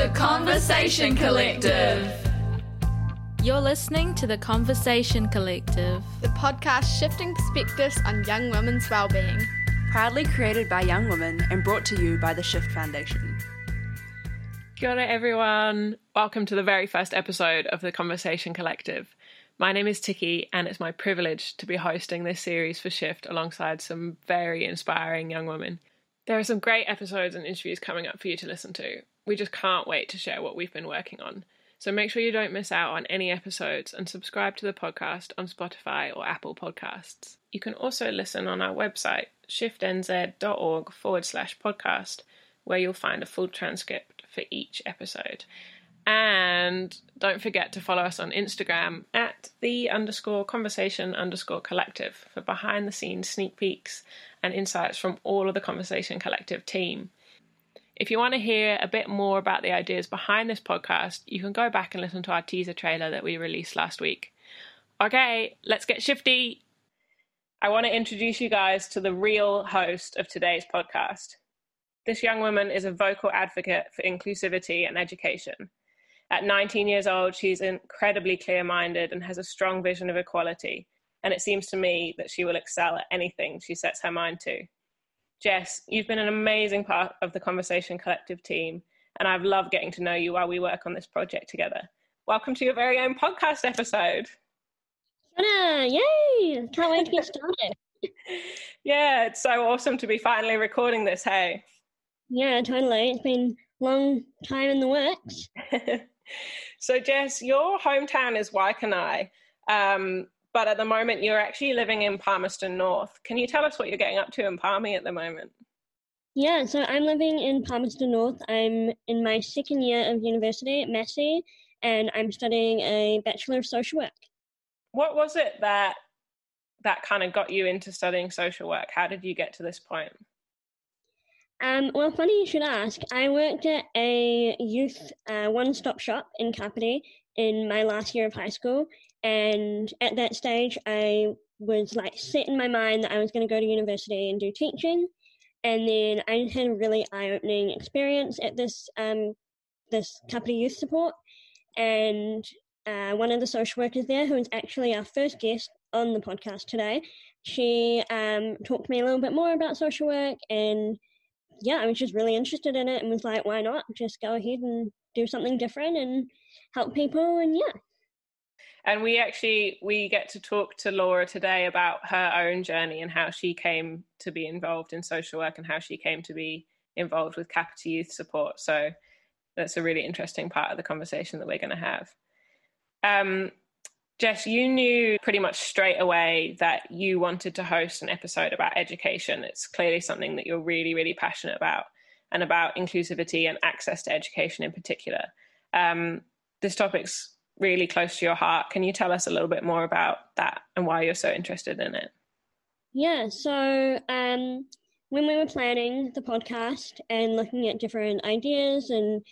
The Conversation Collective. You're listening to The Conversation Collective, the podcast shifting perspectives on young women's wellbeing. Proudly created by young women and brought to you by the Shift Foundation. Kia ora everyone. Welcome to the very first episode of The Conversation Collective. My name is Tiki and it's my privilege to be hosting this series for Shift alongside some very inspiring young women. There are some great episodes and interviews coming up for you to listen to. We just can't wait to share what we've been working on. So make sure you don't miss out on any episodes and subscribe to the podcast on Spotify or Apple Podcasts. You can also listen on our website, shiftnz.org/podcast, where you'll find a full transcript for each episode. And don't forget to follow us on Instagram at @the_conversation_collective for behind the scenes sneak peeks and insights from all of the Conversation Collective team. If you want to hear a bit more about the ideas behind this podcast, you can go back and listen to our teaser trailer that we released last week. Okay, let's get shifty. I want to introduce you guys to the real host of today's podcast. This young woman is a vocal advocate for inclusivity and education. At 19 years old, she's incredibly clear-minded and has a strong vision of equality, and it seems to me that she will excel at anything she sets her mind to. Jess, you've been an amazing part of the Conversation Collective team, and I've loved getting to know you while we work on this project together. Welcome to your very own podcast episode. Yay! Can't wait to get started. Yeah, it's so awesome to be finally recording this, hey? Yeah, totally. It's been a long time in the works. So Jess, your hometown is Waikanae, but at the moment you're actually living in Palmerston North. Can you tell us what you're getting up to in Palmy at the moment? Yeah, so I'm living in Palmerston North. I'm in my second year of university at Massey, and I'm studying a Bachelor of Social Work. What was it that kind of got you into studying social work? How did you get to this point? Well, funny you should ask. I worked at a youth one-stop shop in Kapiti in my last year of high school. And at that stage, I was like set in my mind that I was going to go to university and do teaching. And then I had a really eye-opening experience at this Cafe Youth Support. And one of the social workers there, who is actually our first guest on the podcast today, she talked to me a little bit more about social work, and yeah, I was just really interested in it and was like, why not just go ahead and do something different and help people? And yeah. And we get to talk to Laura today about her own journey and how she came to be involved in social work and how she came to be involved with Kapiti Youth Support. So that's a really interesting part of the conversation that we're going to have. Jess, you knew pretty much straight away that you wanted to host an episode about education. It's clearly something that you're really, really passionate about, and about inclusivity and access to education in particular. This topic's really close to your heart. Can you tell us a little bit more about that and why you're so interested in it? Yeah, so when we were planning the podcast and looking at different ideas and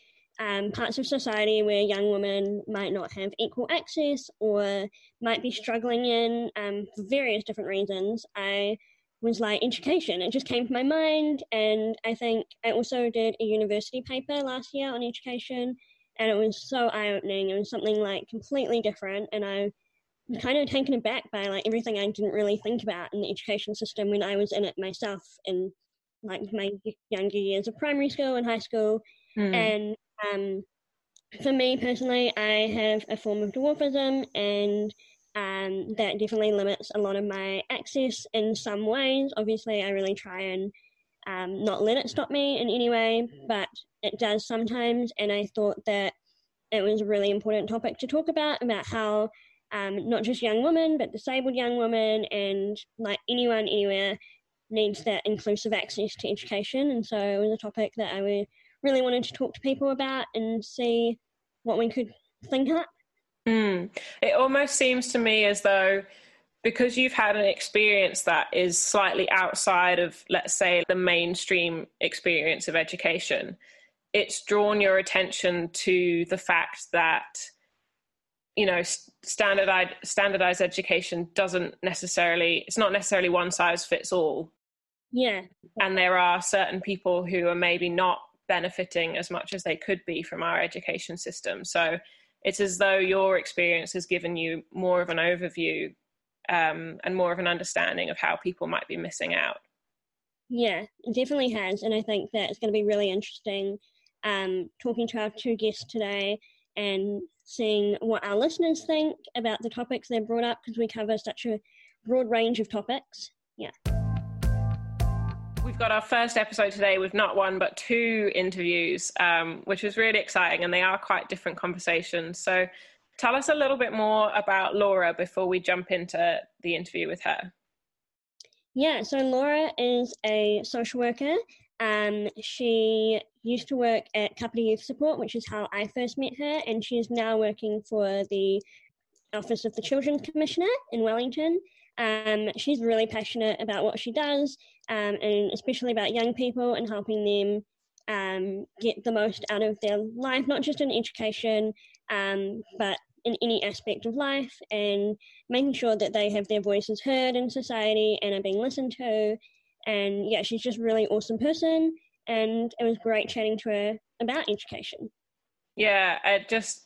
parts of society where young women might not have equal access or might be struggling in for various different reasons, I was like, education. It just came to my mind. And I think I also did a university paper last year on education, and it was so eye-opening. It was something like completely different, and I was kind of taken aback by like everything I didn't really think about in the education system when I was in it myself in like my younger years of primary school and high school. And for me personally, I have a form of dwarfism, and that definitely limits a lot of my access in some ways. Obviously, I really try and not let it stop me in any way, but it does sometimes, and I thought that it was a really important topic to talk about how not just young women, but disabled young women and like anyone anywhere needs that inclusive access to education. And so it was a topic that I would really wanted to talk to people about and see what we could think up. It almost seems to me as though, because you've had an experience that is slightly outside of, let's say, the mainstream experience of education, it's drawn your attention to the fact that, you know, standardized education it's not necessarily one size fits all. Yeah. And there are certain people who are maybe not benefiting as much as they could be from our education system. So it's as though your experience has given you more of an overview and more of an understanding of how people might be missing out. Yeah, it definitely has. And I think that it's going to be really interesting talking to our two guests today and seeing what our listeners think about the topics they brought up, because we cover such a broad range of topics. Yeah. We've got our first episode today with not one but two interviews, which was really exciting, and they are quite different conversations. So tell us a little bit more about Laura before we jump into the interview with her. Yeah, so Laura is a social worker. She used to work at Kapiti Youth Support, which is how I first met her, and she is now working for the Office of the Children's Commissioner in Wellington. She's really passionate about what she does, and especially about young people and helping them get the most out of their life, not just in education, but in any aspect of life, and making sure that they have their voices heard in society and are being listened to. And yeah, she's just a really awesome person, and it was great chatting to her about education. Yeah,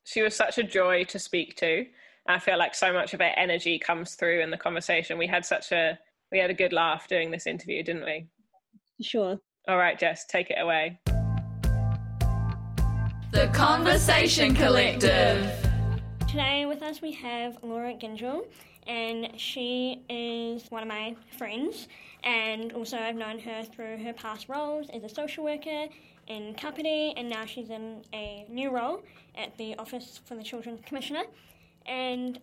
she was such a joy to speak to. I feel like so much of our energy comes through in the conversation. We had a good laugh doing this interview, didn't we? Sure. All right, Jess, take it away. The Conversation Collective. Today with us we have Laura Gingell, and she is one of my friends, and also I've known her through her past roles as a social worker in Kapiti, and now she's in a new role at the Office for the Children's Commissioner. And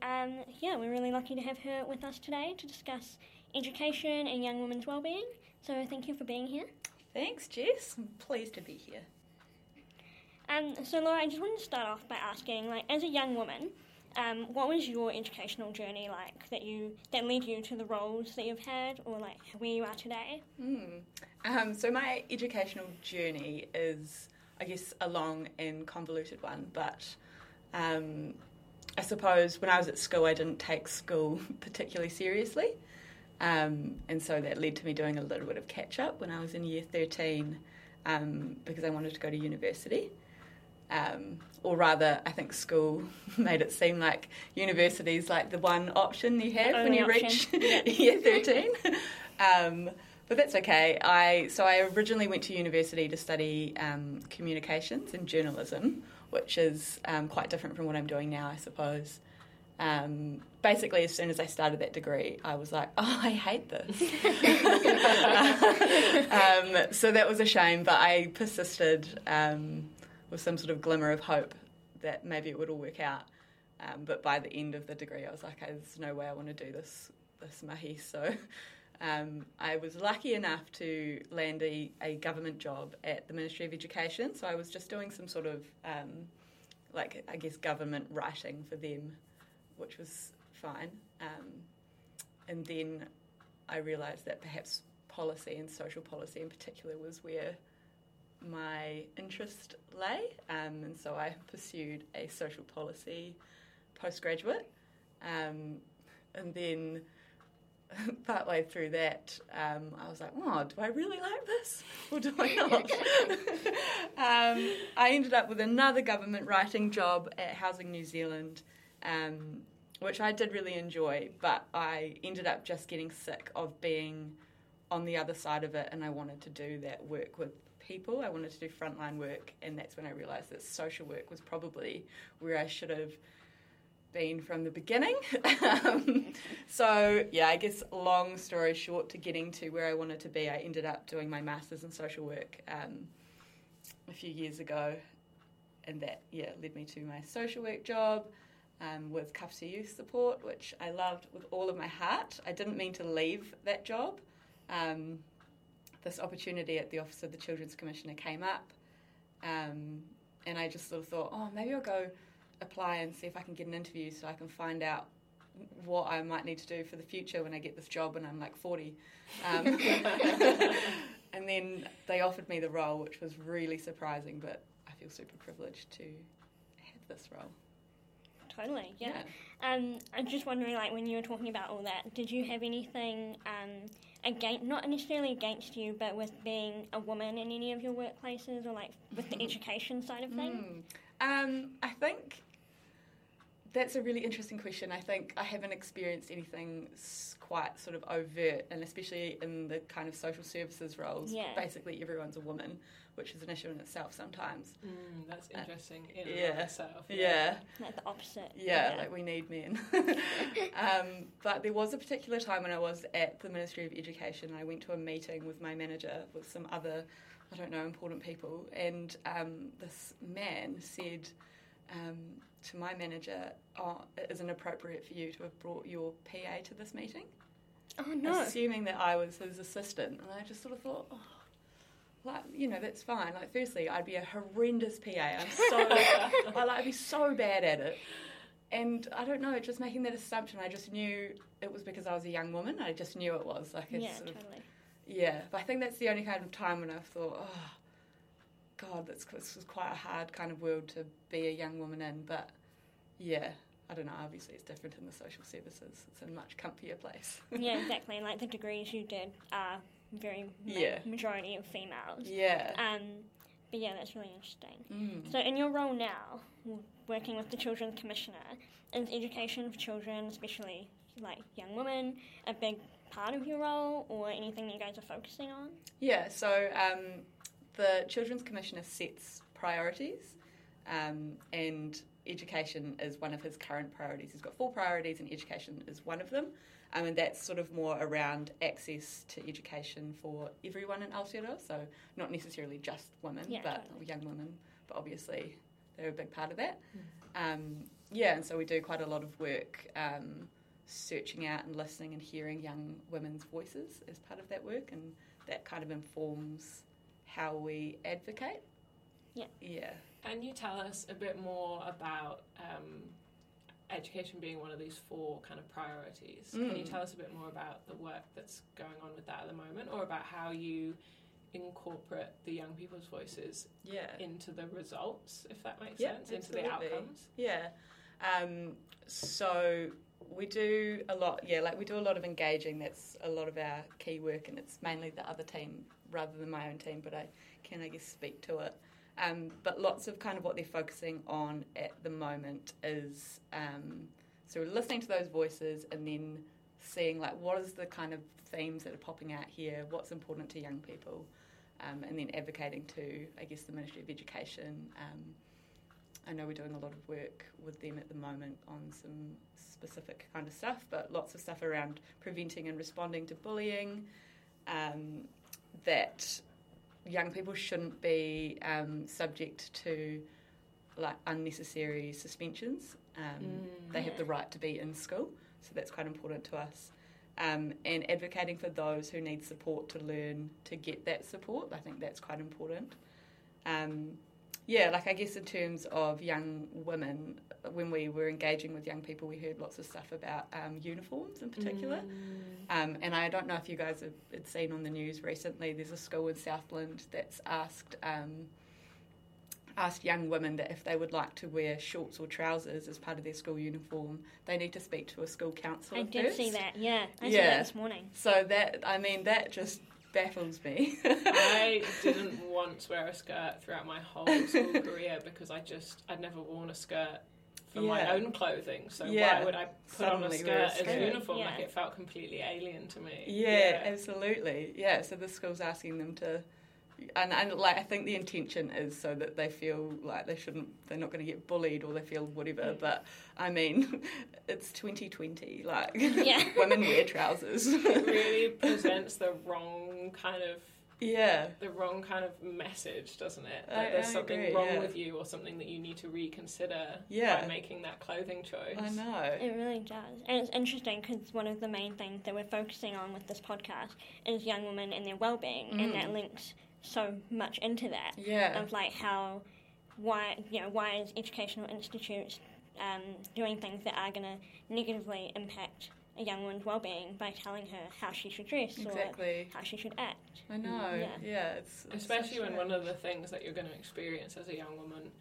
we're really lucky to have her with us today to discuss education and young women's wellbeing. So thank you for being here. Thanks, Jess. I'm pleased to be here. So Laura, I just wanted to start off by asking, as a young woman, what was your educational journey like that led you to the roles that you've had, or where you are today? So my educational journey is, I guess, a long and convoluted one, but I suppose when I was at school, I didn't take school particularly seriously, and so that led to me doing a little bit of catch-up when I was in year 13, because I wanted to go to university, or rather, I think school made it seem like university's the one option you have when you reach year 13, but that's okay. So I originally went to university to study communications and journalism, which is quite different from what I'm doing now, I suppose. Basically, as soon as I started that degree, I was like, oh, I hate this. So that was a shame, but I persisted with some sort of glimmer of hope that maybe it would all work out. But by the end of the degree, I was like, okay, there's no way I want to do this mahi. So I was lucky enough to land a government job at the Ministry of Education, so I was just doing some sort of, I guess, government writing for them, which was fine. And then I realised that perhaps policy and social policy in particular was where my interest lay, and so I pursued a social policy postgraduate, and then partway through that, I was like, oh, do I really like this or do I not? I ended up with another government writing job at Housing New Zealand, which I did really enjoy, but I ended up just getting sick of being on the other side of it, and I wanted to do that work with people. I wanted to do frontline work, and that's when I realised that social work was probably where I should have been from the beginning. I guess long story short, to getting to where I wanted to be, I ended up doing my master's in social work a few years ago, and that led me to my social work job with Cafe Youth Support, which I loved with all of my heart. I didn't mean to leave that job. This opportunity at the Office of the Children's Commissioner came up, and I just sort of thought, oh, maybe I'll go apply and see if I can get an interview so I can find out what I might need to do for the future when I get this job and I'm 40. And then they offered me the role, which was really surprising, but I feel super privileged to have this role. Totally, yeah. I'm just wondering, when you were talking about all that, did you have anything against, not necessarily against you, but with being a woman in any of your workplaces, or like with the education side of things? I think that's a really interesting question. I think I haven't experienced anything quite sort of overt, and especially in the kind of social services roles, basically everyone's a woman, which is an issue in itself sometimes. That's interesting in and of itself. Like the opposite. Like we need men. But there was a particular time when I was at the Ministry of Education, and I went to a meeting with my manager with some other, I don't know, important people, and this man said to my manager, "Oh, it isn't appropriate for you to have brought your PA to this meeting." Oh no! Assuming that I was his assistant, and I just sort of thought, oh, like, you know, that's fine. Like, firstly, I'd be a horrendous PA. I'd be so bad at it. And I don't know, just making that assumption, I just knew it was because I was a young woman. I just knew it was like, it's sort totally. Of, yeah. But I think that's the only kind of time when I've thought, oh God, this was quite a hard kind of world to be a young woman in. But yeah, I don't know, obviously it's different in the social services. It's a much comfier place. Yeah, exactly. And like the degrees you did are very majority of females. Yeah. But yeah, that's really interesting. So in your role now, working with the Children's Commissioner, is education for children, especially like young women, a big part of your role, or anything that you guys are focusing on? Yeah, so the Children's Commissioner sets priorities, and education is one of his current priorities. He's got 4 priorities, and education is one of them. And that's sort of more around access to education for everyone in Aotearoa, so not necessarily just women, young women, but obviously they're a big part of that. And so we do quite a lot of work searching out and listening and hearing young women's voices as part of that work, and that kind of informs how we advocate. Yeah. Can you tell us a bit more about education being one of these 4 kind of priorities? Can you tell us a bit more about the work that's going on with that at the moment, or about how you incorporate the young people's voices into the results, if that makes sense, absolutely. Into the outcomes? So we do a lot, we do a lot of engaging. That's a lot of our key work, and it's mainly the other team rather than my own team, but I can, I guess, speak to it. But lots of kind of what they're focusing on at the moment is, so we're listening to those voices and then seeing, like, what is the kind of themes that are popping out here, what's important to young people, and then advocating to, I guess, the Ministry of Education. I know we're doing a lot of work with them at the moment on some specific kind of stuff, but lots of stuff around preventing and responding to bullying, that young people shouldn't be subject to, like, unnecessary suspensions. They have the right to be in school, so that's quite important to us. And advocating for those who need support to learn to get that support, I think that's quite important. I guess in terms of young women, when we were engaging with young people, we heard lots of stuff about uniforms in particular. And I don't know if you guys had seen on the news recently, there's a school in Southland that's asked young women that if they would like to wear shorts or trousers as part of their school uniform, they need to speak to a school counsellor first. I did see that, I saw that this morning. So that, I mean, that just baffles me. I didn't once wear a skirt throughout my whole school career because I'd never worn a skirt for my own clothing, so why would I put on a skirt as a uniform? Like, it felt completely alien to me. Absolutely. So the school's asking them to, and like, I think the intention is so that they feel like they're not going to get bullied, or they feel whatever. But I mean, it's 2020. Like, women wear trousers. It really presents the wrong kind of message, doesn't it? That there's something wrong with you, or something that you need to reconsider by making that clothing choice. I know. It really does. And it's interesting because one of the main things that we're focusing on with this podcast is young women and their well-being, and that links so much into that. Of like how, why is educational institutes doing things that are going to negatively impact a young woman's well-being by telling her how she should dress or how she should act. I know, It's especially when one of the things that you're going to experience as a young woman,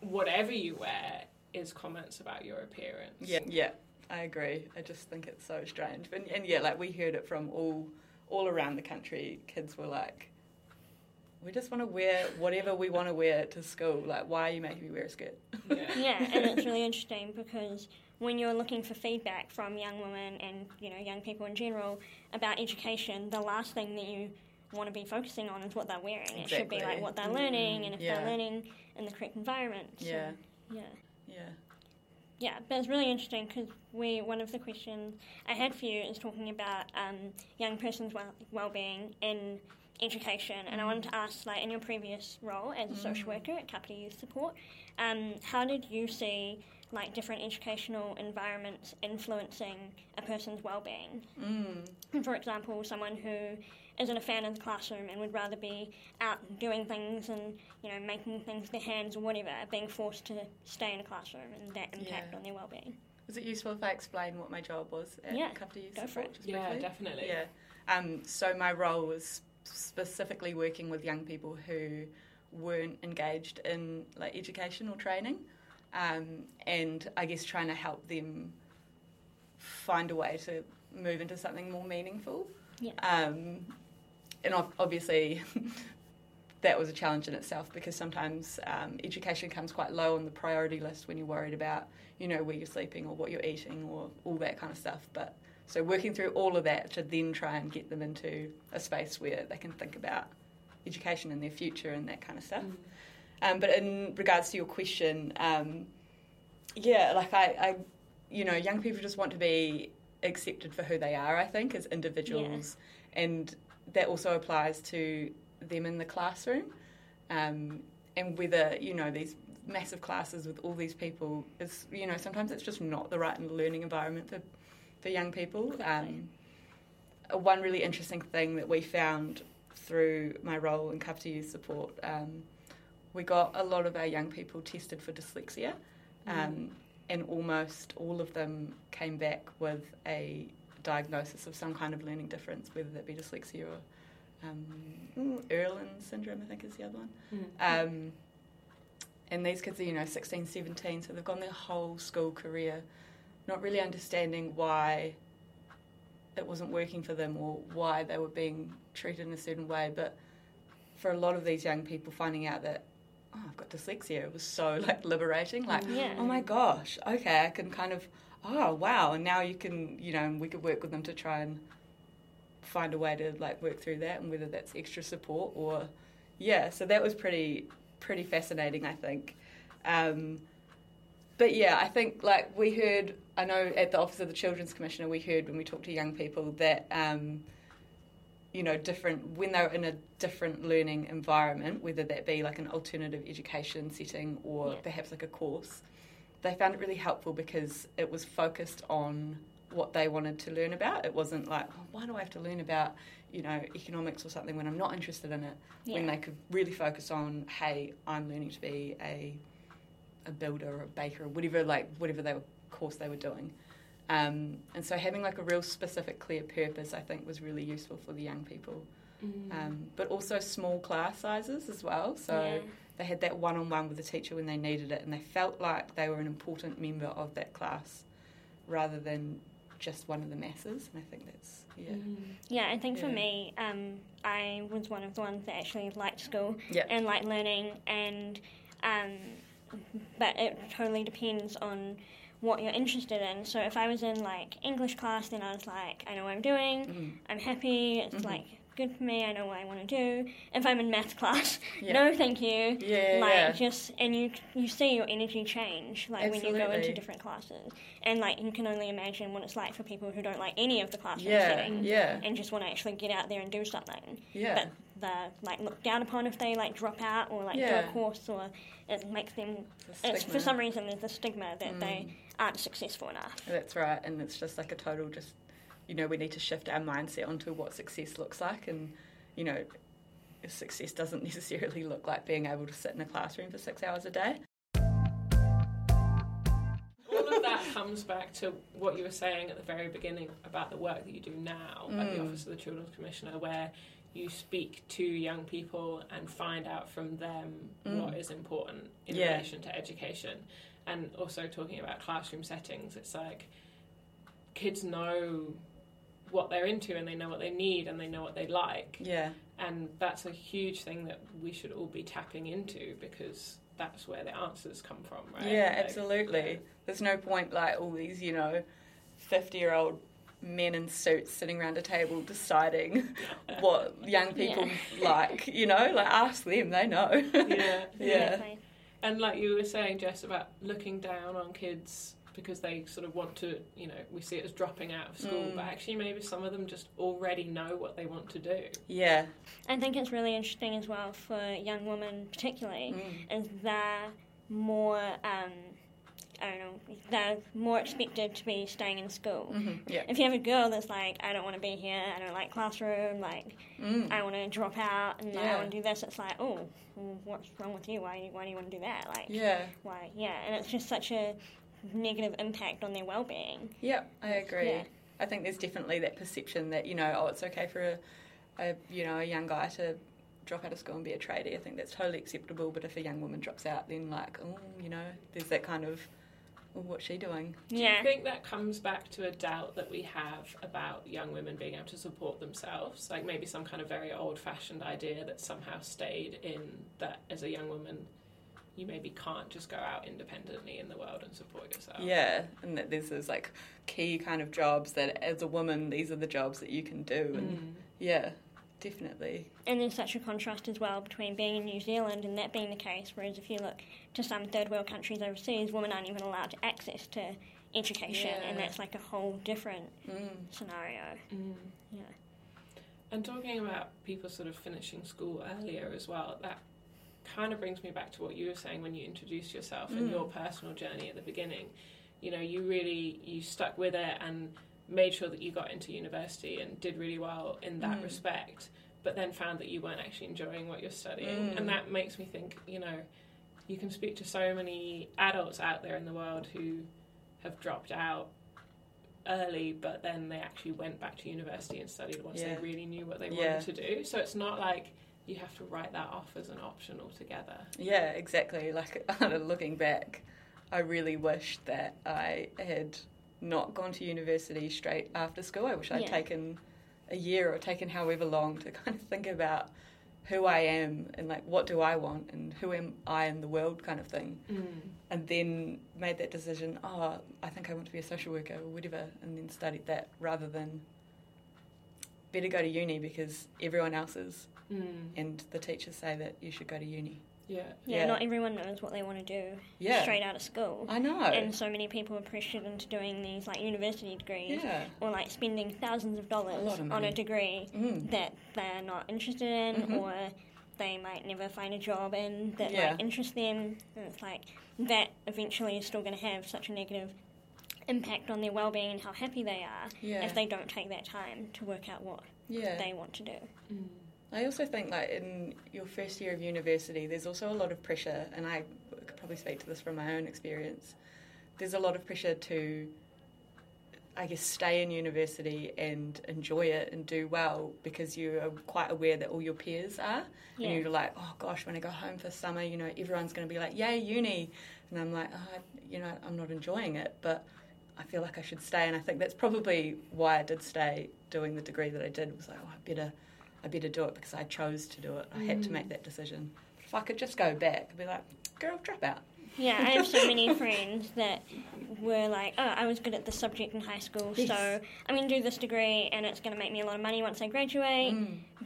whatever you wear, is comments about your appearance. Yeah, yeah, I agree. I just think it's so strange. And yeah, like we heard it from all around the country. Kids were like, we just want to wear whatever we want to wear to school. Like, why are you making me wear a skirt? Yeah, and it's really interesting because when you're looking for feedback from young women and, you know, young people in general about education, the last thing that you want to be focusing on is what they're wearing. Exactly. It should be like what they're learning and if they're learning in the correct environment. So, yeah, but it's really interesting because one of the questions I had for you is talking about young persons' well-being in education, and I wanted to ask, like, in your previous role as a social worker at Kapiti Youth Support, how did you see, like, different educational environments influencing a person's well-being? For example, someone who isn't a fan of the classroom and would rather be out doing things and, you know, making things with their hands or whatever, being forced to stay in a classroom, and that impact on their well-being. Was it useful if I explain what my job was at Kapiti Youth Support? Yeah, definitely. Yeah. So my role was specifically working with young people who weren't engaged in, like, education or training, and I guess trying to help them find a way to move into something more meaningful. Yeah. And obviously that was a challenge in itself because sometimes education comes quite low on the priority list when you're worried about, you know, where you're sleeping or what you're eating or all that kind of stuff. But so working through all of that to then try and get them into a space where they can think about education and their future and that kind of stuff. But in regards to your question, I, you know, young people just want to be accepted for who they are, I think, as individuals. And that also applies to them in the classroom. And whether, you know, these massive classes with all these people is, you know, sometimes it's just not the right learning environment for young people. One really interesting thing that we found through my role in Kapiti Youth Support, we got a lot of our young people tested for dyslexia, and almost all of them came back with a diagnosis of some kind of learning difference, whether that be dyslexia or Irlen Syndrome, I think is the other one. And these kids are, you know, 16, 17, so they've gone their whole school career not really understanding why it wasn't working for them or why they were being treated in a certain way. But for a lot of these young people, finding out that, oh, I've got dyslexia, it was so, like, liberating. Like, oh, my gosh, okay, I can kind of, oh, wow, and now you can, you know, and we could work with them to try and find a way to, like, work through that, and whether that's extra support or, so that was pretty fascinating, I think. But, yeah, I think, like, we heard, I know at the Office of the Children's Commissioner, we heard when we talked to young people that, you know, when they're in a different learning environment, whether that be, like, an alternative education setting or perhaps, like, a course, they found it really helpful because it was focused on what they wanted to learn about. It wasn't like, oh, why do I have to learn about, you know, economics or something when I'm not interested in it, when they could really focus on, hey, I'm learning to be a builder or a baker or whatever course they were doing, and so having, like, a real specific clear purpose, I think, was really useful for the young people. But also small class sizes as well, so they had that one-on-one with the teacher when they needed it, and they felt like they were an important member of that class rather than just one of the masses, and I think that's I think for me, I was one of the ones that actually liked school and liked learning, and but it totally depends on what you're interested in. So if I was in, like, English class, then I was like, I know what I'm doing, I'm happy, it's like good for me, I know what I want to do. If I'm in math class, no thank you. Just, and you see your energy change, like, when you go into different classes, and, like, you can only imagine what it's like for people who don't like any of the classroom setting and just want to actually get out there and do something. But they're, like, looked down upon if they, like, drop out or, like, do a course, or it makes them, it's for some reason there's the stigma that they aren't successful enough. That's right, and it's just, like, a total just, you know, we need to shift our mindset onto what success looks like, and, you know, success doesn't necessarily look like being able to sit in a classroom for 6 hours a day. All of that comes back to what you were saying at the very beginning about the work that you do now at the Office of the Children's Commissioner, where you speak to young people and find out from them what is important in relation to education. And also talking about classroom settings, it's like, kids know what they're into and they know what they need and they know what they like. Yeah. And that's a huge thing that we should all be tapping into, because that's where the answers come from, right? Yeah, like, absolutely. Yeah. There's no point, like, all these, 50-year-old men in suits sitting around a table deciding what young people like, Like, ask them, they know. Yeah. Yeah. And like you were saying, Jess, about looking down on kids because they sort of want to, we see it as dropping out of school, but actually maybe some of them just already know what they want to do. Yeah. I think it's really interesting as well for young women particularly, is they're more, they're more expected to be staying in school. Mm-hmm. Yeah. If you have a girl that's like, I don't want to be here, I don't like classroom, like, I want to drop out and I want to do this, it's like, oh, what's wrong with you? Why do you want to do that? Like, why? Yeah, and it's just such a negative impact on their well-being. Yep, I agree. Yeah. I think there's definitely that perception that, it's okay for a young guy to drop out of school and be a tradie. I think that's totally acceptable, but if a young woman drops out, then like, there's that kind of, what's she doing? Yeah. Do you think that comes back to a doubt that we have about young women being able to support themselves? Like maybe some kind of very old-fashioned idea that somehow stayed in that as a young woman, you maybe can't just go out independently in the world and support yourself. Yeah, and that there's those like key kind of jobs that as a woman, these are the jobs that you can do. And yeah, definitely. And there's such a contrast as well between being in New Zealand and that being the case, whereas if you look to some third world countries overseas, women aren't even allowed to access to education, and that's like a whole different scenario. Mm. Yeah. And talking about people sort of finishing school earlier as well, that kind of brings me back to what you were saying when you introduced yourself and your personal journey at the beginning. You stuck with it and made sure that you got into university and did really well in that respect, but then found that you weren't actually enjoying what you're studying. And that makes me think, you can speak to so many adults out there in the world who have dropped out early, but then they actually went back to university and studied once they really knew what they wanted to do. So it's not like you have to write that off as an option altogether. Yeah, exactly. Like, looking back, I really wish that I had not gone to university straight after school. I wish I'd taken a year or taken however long to kind of think about who I am and, like, what do I want and who am I in the world kind of thing. And then made that decision, I think I want to be a social worker or whatever, and then studied that rather than better go to uni because everyone else is. And the teachers say that you should go to uni. Yeah, not everyone knows what they want to do straight out of school. I know. And so many people are pressured into doing these, like, university degrees or, like, spending thousands of dollars on a degree that they're not interested in or they might never find a job in that might interest them. And it's like that eventually is still going to have such a negative impact on their well-being and how happy they are if they don't take that time to work out what they want to do. Mm. I also think, like, in your first year of university, there's also a lot of pressure, and I could probably speak to this from my own experience, there's a lot of pressure to, I guess, stay in university and enjoy it and do well, because you are quite aware that all your peers are, and you're like, oh gosh, when I go home for summer, everyone's going to be like, yay, uni, and I'm like, I'm not enjoying it, but I feel like I should stay, and I think that's probably why I did stay doing the degree that I did, was like, oh, I better do it because I chose to do it. I had to make that decision. But if I could just go back and be like, girl, drop out. Yeah, I have so many friends that were like, I was good at this subject in high school, so I'm going to do this degree and it's going to make me a lot of money once I graduate,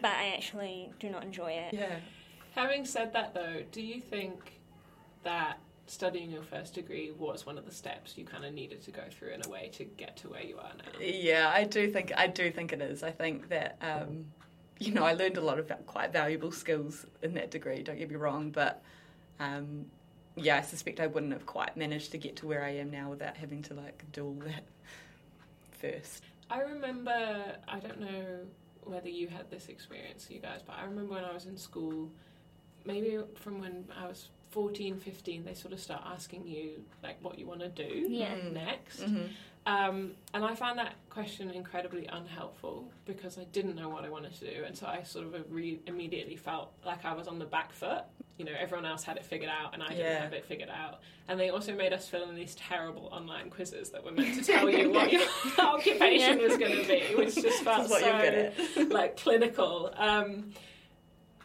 but I actually do not enjoy it. Yeah. Having said that, though, do you think that studying your first degree was one of the steps you kind of needed to go through in a way to get to where you are now? Yeah, I do think it is. I think that... I learned a lot of quite valuable skills in that degree, don't get me wrong, but I suspect I wouldn't have quite managed to get to where I am now without having to, like, do all that first. I remember, I don't know whether you had this experience, you guys, but I remember when I was in school, maybe from when I was 14, 15, they sort of start asking you, like, what you want to do next. Mm-hmm. And I found that question incredibly unhelpful because I didn't know what I wanted to do, and so I sort of immediately felt like I was on the back foot. you know, everyone else had it figured out and I didn't have it figured out. And they also made us fill in these terrible online quizzes that were meant to tell you what your occupation was going to be, which just felt so, like, clinical.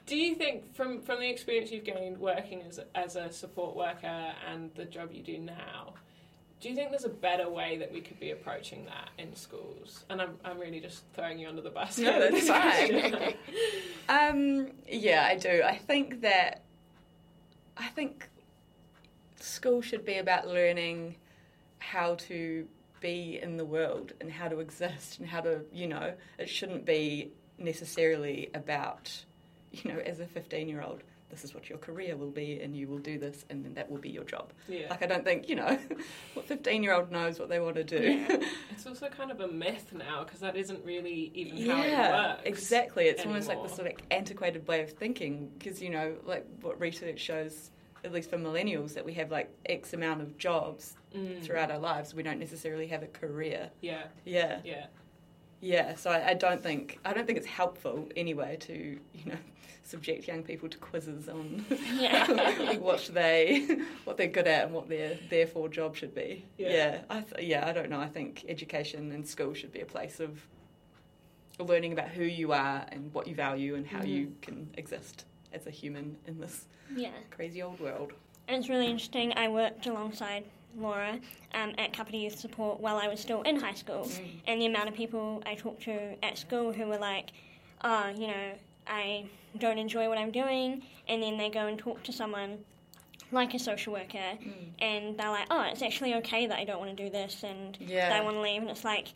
Do you think, from the experience you've gained working as a support worker and the job you do now, do you think there's a better way that we could be approaching that in schools? And I'm really just throwing you under the bus. No, that's fine. Yeah, I do. I think school should be about learning how to be in the world and how to exist and how to, you know, it shouldn't be necessarily about, you know, as a 15-year-old, this is what your career will be and you will do this and then that will be your job. Yeah. Like, I don't think, you know, what 15-year-old knows what they want to do. Yeah. It's also kind of a myth now because that isn't really even how it works. Yeah, exactly. It's almost like this sort of antiquated way of thinking because, you know, like what research shows, at least for millennials, that we have like X amount of jobs throughout our lives. We don't necessarily have a career. Yeah. Yeah. Yeah. Yeah, so I don't think it's helpful anyway to, you know, subject young people to quizzes on what they're good at and what their therefore job should be. Yeah, I don't know. I think education and school should be a place of learning about who you are and what you value and how you can exist as a human in this crazy old world. And it's really interesting. I worked alongside Laura at Kapiti Youth Support while I was still in high school, and the amount of people I talked to at school who were like, oh, you know, I don't enjoy what I'm doing, and then they go and talk to someone like a social worker and they're like, oh, it's actually okay that I don't want to do this and that I want to leave, and it's like,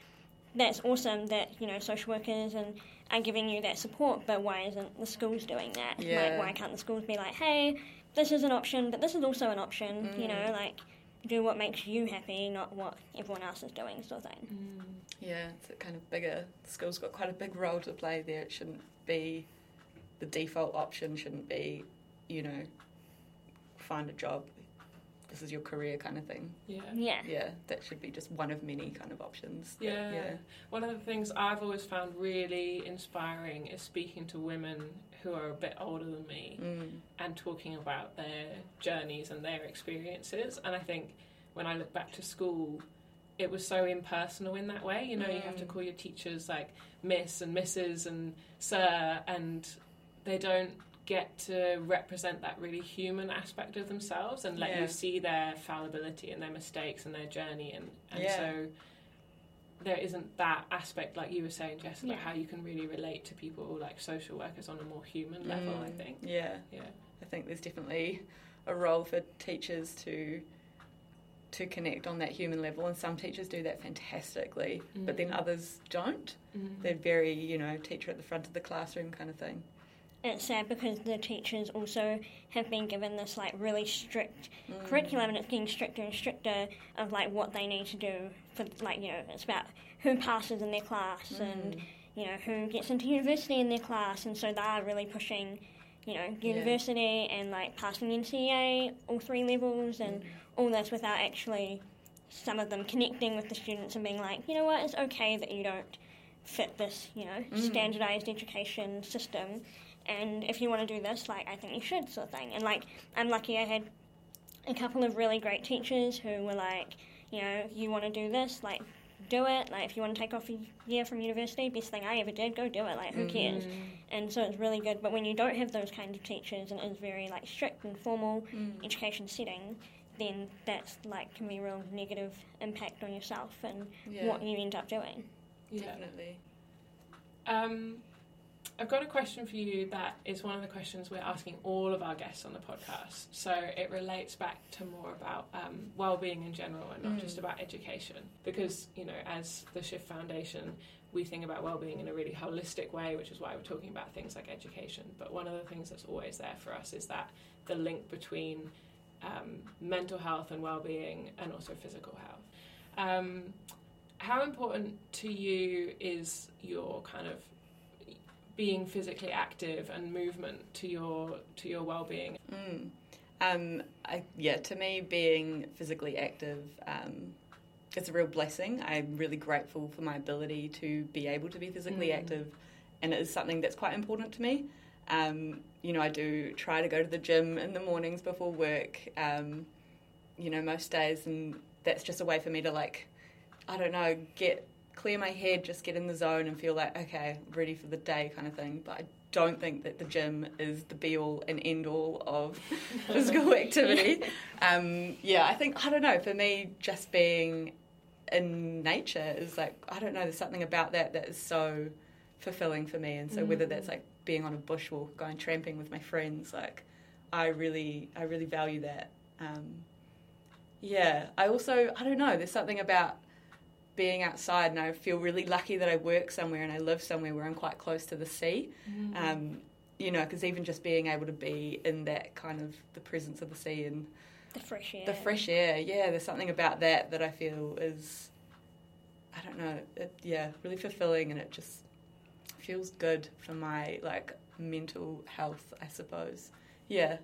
that's awesome that, you know, social workers and are giving you that support, but why isn't the schools doing that? Like, why can't the schools be like, hey, this is an option but this is also an option, you know, like, do what makes you happy, not what everyone else is doing, sort of thing. Yeah, it's a kind of bigger, school's got quite a big role to play there. It shouldn't be, the default option shouldn't be, you know, find a job, this is your career kind of thing. Yeah. Yeah. Yeah, that should be just one of many kind of options. Yeah. Yeah. One of the things I've always found really inspiring is speaking to women who are a bit older than me and talking about their journeys and their experiences. And I think when I look back to school, it was so impersonal in that way. You know, you have to call your teachers like Miss and Mrs. and Sir, and they don't get to represent that really human aspect of themselves and let you see their fallibility and their mistakes and their journey, and so there isn't that aspect, like you were saying, Jess, about how you can really relate to people like social workers on a more human level, I think. Yeah. Yeah. I think there's definitely a role for teachers to connect on that human level, and some teachers do that fantastically, but then others don't. They're very, you know, teacher at the front of the classroom kind of thing. It's sad because the teachers also have been given this like really strict curriculum, and it's getting stricter and stricter of like what they need to do for, like, you know, it's about who passes in their class and, you know, who gets into university in their class, and so they are really pushing, you know, university and like passing NCEA all 3 levels and all this, without actually some of them connecting with the students and being like, you know what, it's okay that you don't fit this, you know, standardised education system. And if you want to do this, like, I think you should, sort of thing. And, like, I'm lucky I had a couple of really great teachers who were like, you know, you want to do this, like, do it. Like, if you want to take off a year from university, best thing I ever did, go do it. Like, who cares? And so it's really good. But when you don't have those kinds of teachers and it's very, like, strict and formal education setting, then that's, like, can be a real negative impact on yourself and what you end up doing. Yeah. Definitely. I've got a question for you that is one of the questions we're asking all of our guests on the podcast. So it relates back to more about well-being in general and not just about education. Because, you know, as the Shift Foundation, we think about well-being in a really holistic way, which is why we're talking about things like education. But one of the things that's always there for us is that the link between mental health and well-being and also physical health. How important to you is your kind of being physically active and movement to your well-being? To me, being physically active is a real blessing. I'm really grateful for my ability to be able to be physically active, and it is something that's quite important to me. You know, I do try to go to the gym in the mornings before work, you know, most days, and that's just a way for me to, like, I don't know, clear my head, just get in the zone and feel like, okay, ready for the day kind of thing. But I don't think that the gym is the be-all and end-all of physical activity. I think, I don't know, for me, just being in nature is like, I don't know, there's something about that is so fulfilling for me. And so whether that's like being on a bushwalk, going tramping with my friends, like I really value that. I also, I don't know, there's something about being outside, and I feel really lucky that I work somewhere and I live somewhere where I'm quite close to the sea, you know, because even just being able to be in that kind of the presence of the sea and the fresh air, yeah, there's something about that I feel is, I don't know, really fulfilling, and it just feels good for my, like, mental health, I suppose. Yeah,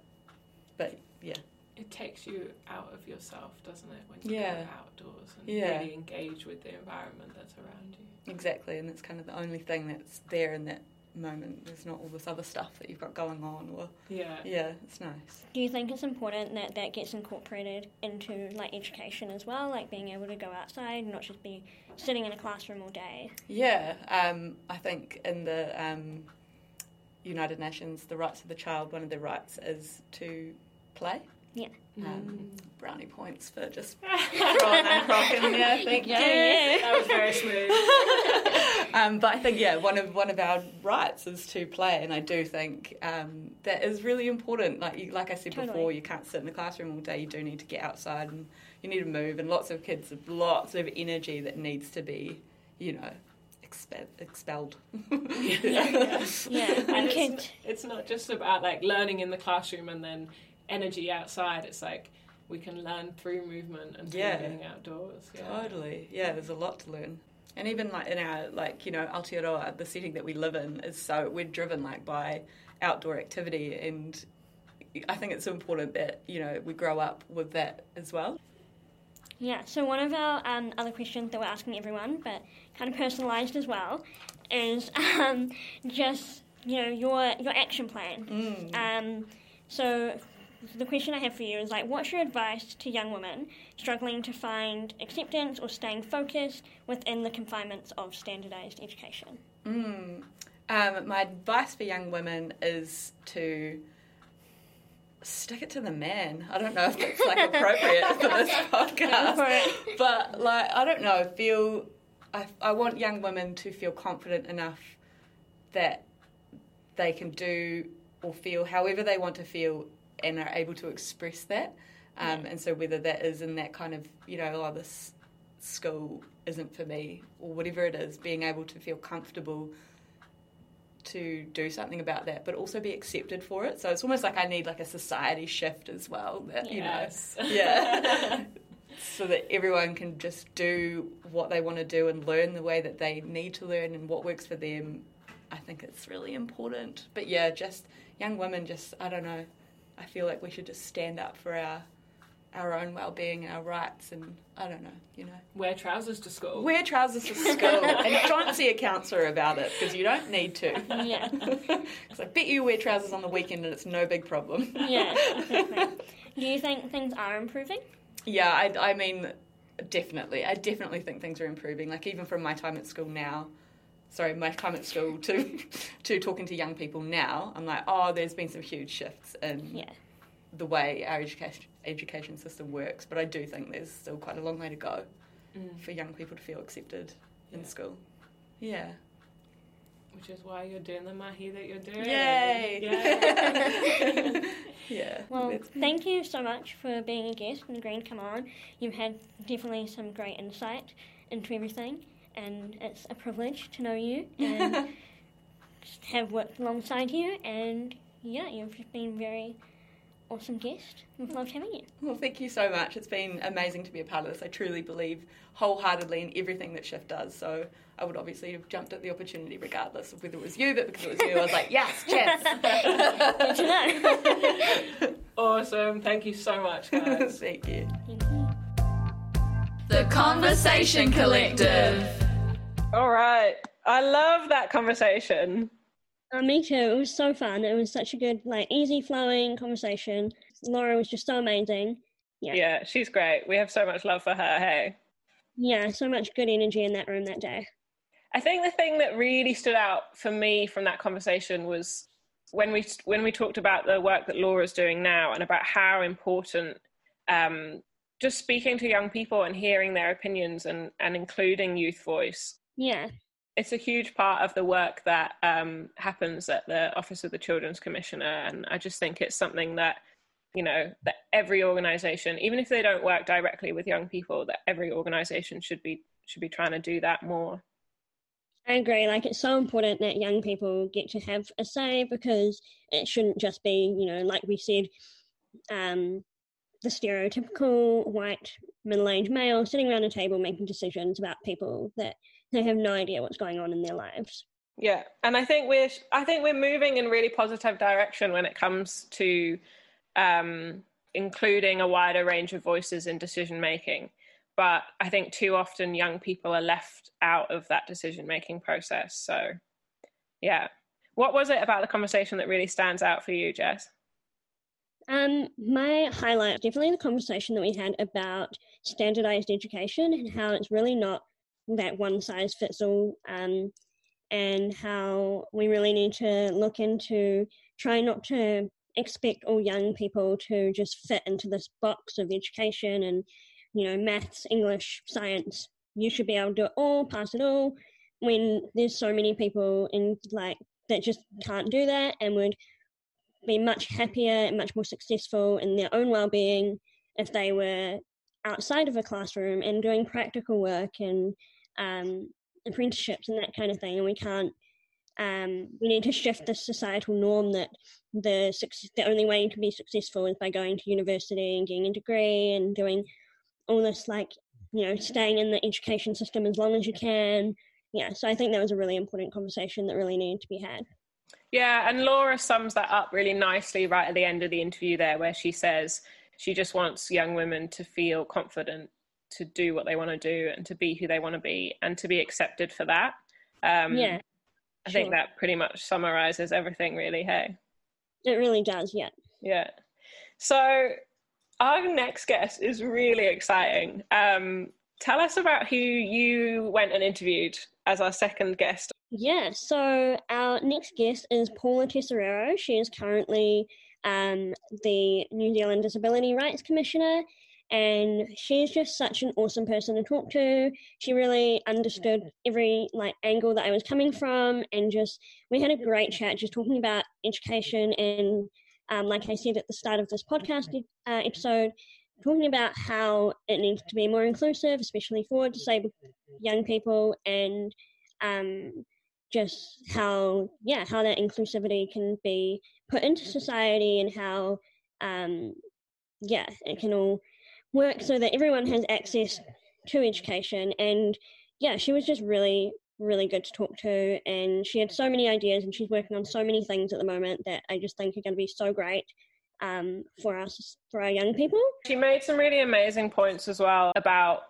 but yeah. It takes you out of yourself, doesn't it, when you go outdoors and really engage with the environment that's around you. Exactly, and that's kind of the only thing that's there in that moment. There's not all this other stuff that you've got going on. Or it's nice. Do you think it's important that that gets incorporated into, like, education as well, like being able to go outside and not just be sitting in a classroom all day? Yeah, I think in the United Nations, the rights of the child, one of the rights is to play. Yeah. Brownie points for just throwing and crocking there, I think. Yeah. That was very smooth. But I think, one of our rights is to play, and I do think that is really important. Like I said before, you can't sit in the classroom all day. You do need to get outside, and you need to move, and lots of kids have lots of energy that needs to be, you know, expelled. And it's not just about, like, learning in the classroom and then energy outside. It's like we can learn through movement and through getting outdoors. There's a lot to learn, and even like in our, like, you know, Aotearoa, the setting that we live in is so, we're driven, like, by outdoor activity, and I think it's important that, you know, we grow up with that as well. So one of our other questions that we're asking everyone, but kind of personalised as well, is just, you know, your action plan. So the question I have for you is, like, what's your advice to young women struggling to find acceptance or staying focused within the confinements of standardised education? My advice for young women is to stick it to the man. I don't know if it's, like, appropriate for this podcast, but, like, I don't know, I want young women to feel confident enough that they can do or feel however they want to feel, and are able to express that. And so whether that is in that kind of, you know, oh, this school isn't for me, or whatever it is, being able to feel comfortable to do something about that, but also be accepted for it. So it's almost like I need, like, a society shift as well, that, you know, so that everyone can just do what they want to do and learn the way that they need to learn and what works for them. I think it's really important. But yeah, just young women, just, I don't know, I feel like we should just stand up for our own well-being and our rights, and I don't know, you know. Wear trousers to school. And don't see a counsellor about it, because you don't need to. Yeah. Because I bet you wear trousers on the weekend and it's no big problem. Yeah, exactly. Do you think things are improving? Yeah, I mean, definitely. I definitely think things are improving. Like, even from my time at school now, to talking to young people now, I'm like, oh, there's been some huge shifts in the way our education system works, but I do think there's still quite a long way to go for young people to feel accepted in school. Yeah. Which is why you're doing the mahi that you're doing. Yay! Well, thank you so much for being a guest and agreeing to come on. You've had definitely some great insight into everything, and it's a privilege to know you and have worked alongside you, and you've just been a very awesome guest. We've loved having you. Well, thank you so much. It's been amazing to be a part of this. I truly believe wholeheartedly in everything that Shift does, so I would obviously have jumped at the opportunity regardless of whether it was you, but because it was you, I was like, yes, Jess. Good to know. Awesome. Thank you so much, guys. Thank you. Thank you. The Conversation Collective. All right. I love that conversation. Me too. It was so fun. It was such a good, easy flowing conversation. Laura was just so amazing. Yeah, she's great. We have so much love for her, hey? Yeah, so much good energy in that room that day. I think the thing that really stood out for me from that conversation was when we talked about the work that Laura's doing now and about how important just speaking to young people and hearing their opinions and including youth voice. Yeah. It's a huge part of the work that happens at the Office of the Children's Commissioner. And I just think it's something that, that every organisation, even if they don't work directly with young people, that every organisation should be trying to do that more. I agree. It's so important that young people get to have a say, because it shouldn't just be, we said, the stereotypical white middle-aged male sitting around a table making decisions about people that they have no idea what's going on in their lives. Yeah, and I think we're moving in really positive direction when it comes to including a wider range of voices in decision making. But I think too often young people are left out of that decision making process. So, yeah, what was it about the conversation that really stands out for you, Jess? My highlight, definitely the conversation that we had about standardized education and how it's really not that one size fits all, and how we really need to look into trying not to expect all young people to just fit into this box of education and, maths, English, science, you should be able to do it all, pass it all, when there's so many people in that just can't do that and would be much happier and much more successful in their own well-being if they were outside of a classroom and doing practical work and apprenticeships and that kind of thing. And we can't, we need to shift the societal norm that the only way you can be successful is by going to university and getting a degree and doing all this, staying in the education system as long as you can. Yeah, so I think that was a really important conversation that really needed to be had. Yeah, and Laura sums that up really nicely right at the end of the interview there, where she says she just wants young women to feel confident to do what they want to do and to be who they want to be and to be accepted for that. I think that pretty much summarizes everything, really, hey? It really does, yeah. Yeah. So our next guest is really exciting. Tell us about who you went and interviewed as our second guest. Yeah, so our next guest is Paula Tesoriero. She is currently the New Zealand Disability Rights Commissioner, and she's just such an awesome person to talk to. She really understood every angle that I was coming from, and just we had a great chat just talking about education and like I said at the start of this podcast episode, talking about how it needs to be more inclusive, especially for disabled young people, and just how that inclusivity can be put into society and how, it can all work so that everyone has access to education. And, yeah, she was just really, really good to talk to. And she had so many ideas and she's working on so many things at the moment that I just think are going to be so great for us, for our young people. She made some really amazing points as well about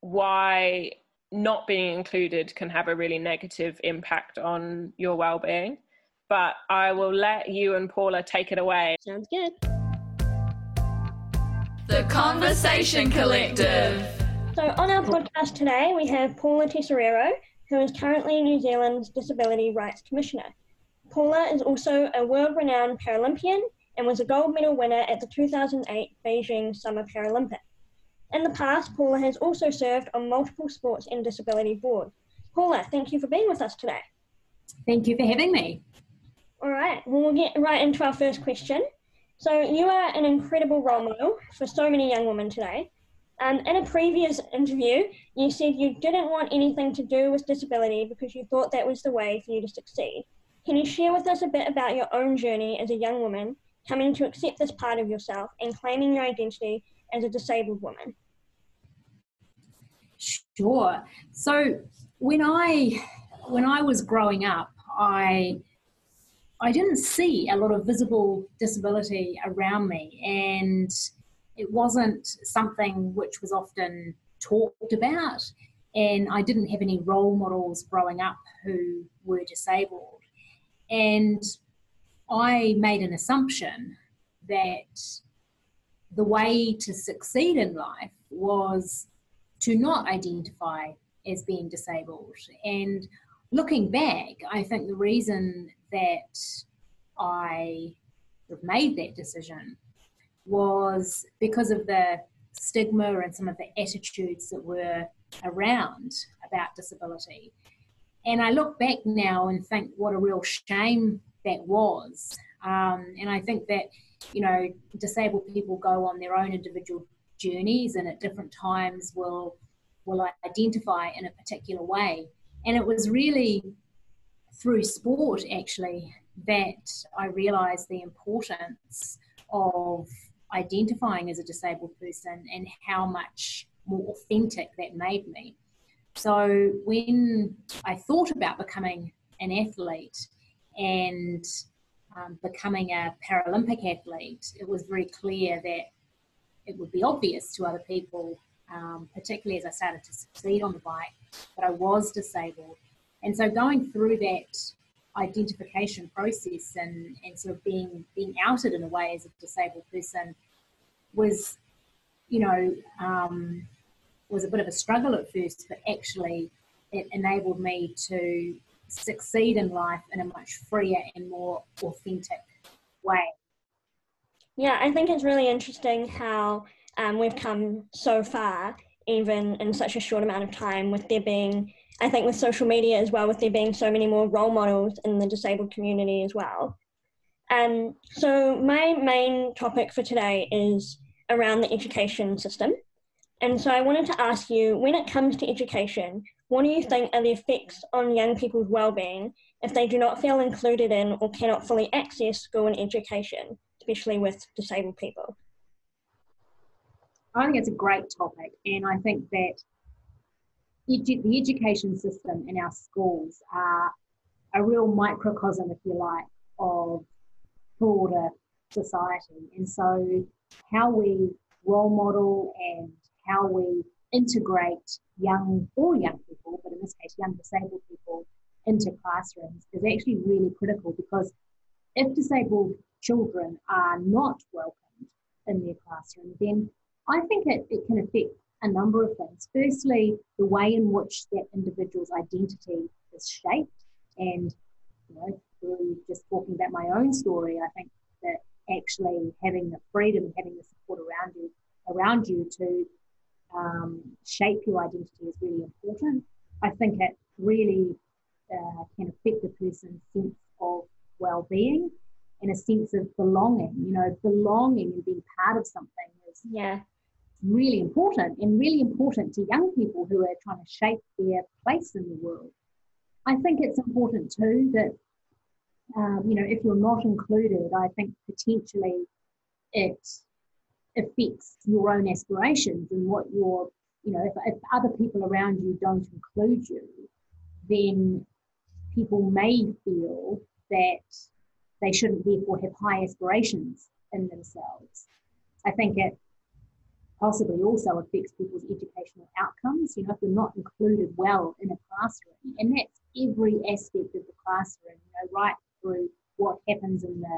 why not being included can have a really negative impact on your well-being. But I will let you and Paula take it away. Sounds good. The Conversation Collective. So on our podcast today, we have Paula Tesoriero, who is currently New Zealand's Disability Rights Commissioner. Paula is also a world-renowned Paralympian and was a gold medal winner at the 2008 Beijing Summer Paralympics. In the past, Paula has also served on multiple sports and disability boards. Paula, thank you for being with us today. Thank you for having me. All right, well, we'll get right into our first question. So you are an incredible role model for so many young women today. In a previous interview, you said you didn't want anything to do with disability because you thought that was the way for you to succeed. Can you share with us a bit about your own journey as a young woman, coming to accept this part of yourself and claiming your identity as a disabled woman? Sure. So when I was growing up, I didn't see a lot of visible disability around me, and it wasn't something which was often talked about, and I didn't have any role models growing up who were disabled. And I made an assumption that the way to succeed in life was to not identify as being disabled. And looking back, I think the reason that I made that decision was because of the stigma and some of the attitudes that were around about disability. And I look back now and think what a real shame that was. And I think that, you know, disabled people go on their own individual journeys and at different times will identify in a particular way. And it was really through sport, actually, that I realised the importance of identifying as a disabled person and how much more authentic that made me. So when I thought about becoming an athlete and becoming a Paralympic athlete, it was very clear that it would be obvious to other people, particularly as I started to succeed on the bike, that I was disabled. And so going through that identification process and sort of being outed in a way as a disabled person was, you know, was a bit of a struggle at first, but actually it enabled me to succeed in life in a much freer and more authentic way. Yeah, I think it's really interesting how we've come so far, even in such a short amount of time, with there being, I think with social media as well, with there being so many more role models in the disabled community as well. So my main topic for today is around the education system. And so I wanted to ask you, when it comes to education, what do you think are the effects on young people's well-being if they do not feel included in or cannot fully access school and education, especially with disabled people? I think it's a great topic, and I think that the education system in our schools are a real microcosm, if you like, of broader society. And so how we role model and how we integrate young people, but in this case young disabled people, into classrooms is actually really critical, because if disabled children are not welcomed in their classroom, then I think it can affect a number of things. Firstly, the way in which that individual's identity is shaped, and you know, through just talking about my own story, I think that actually having the freedom, having the support around you to shape your identity is really important. I think it really can affect the person's sense of well-being and a sense of belonging. You know, belonging and being part of something is really important, and really important to young people who are trying to shape their place in the world. I think it's important too that, you know, if you're not included, I think potentially it affects your own aspirations and what your, you know, if other people around you don't include you, then people may feel that they shouldn't therefore have high aspirations in themselves. I think it possibly also affects people's educational outcomes, you know, if they're not included well in a classroom. And that's every aspect of the classroom, you know, right through what happens in the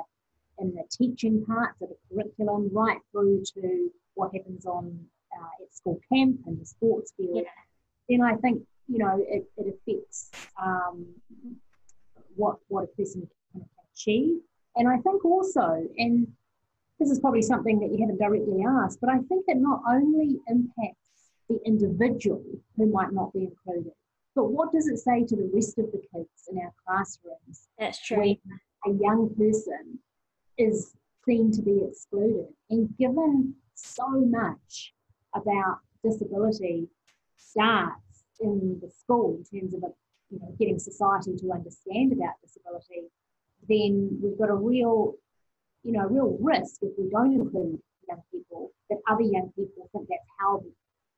teaching parts of the curriculum, right through to what happens on at school camp and the sports field. Yeah. Then I think, you know, it affects what a person can achieve. And I think also, and this is probably something that you haven't directly asked, but I think it not only impacts the individual who might not be included, but what does it say to the rest of the kids in our classrooms? That's true. When a young person is seen to be excluded, and given so much about disability starts in the school in terms of, you know, getting society to understand about disability, then we've got a real, you know, real risk if we don't include young people, that other young people think that's how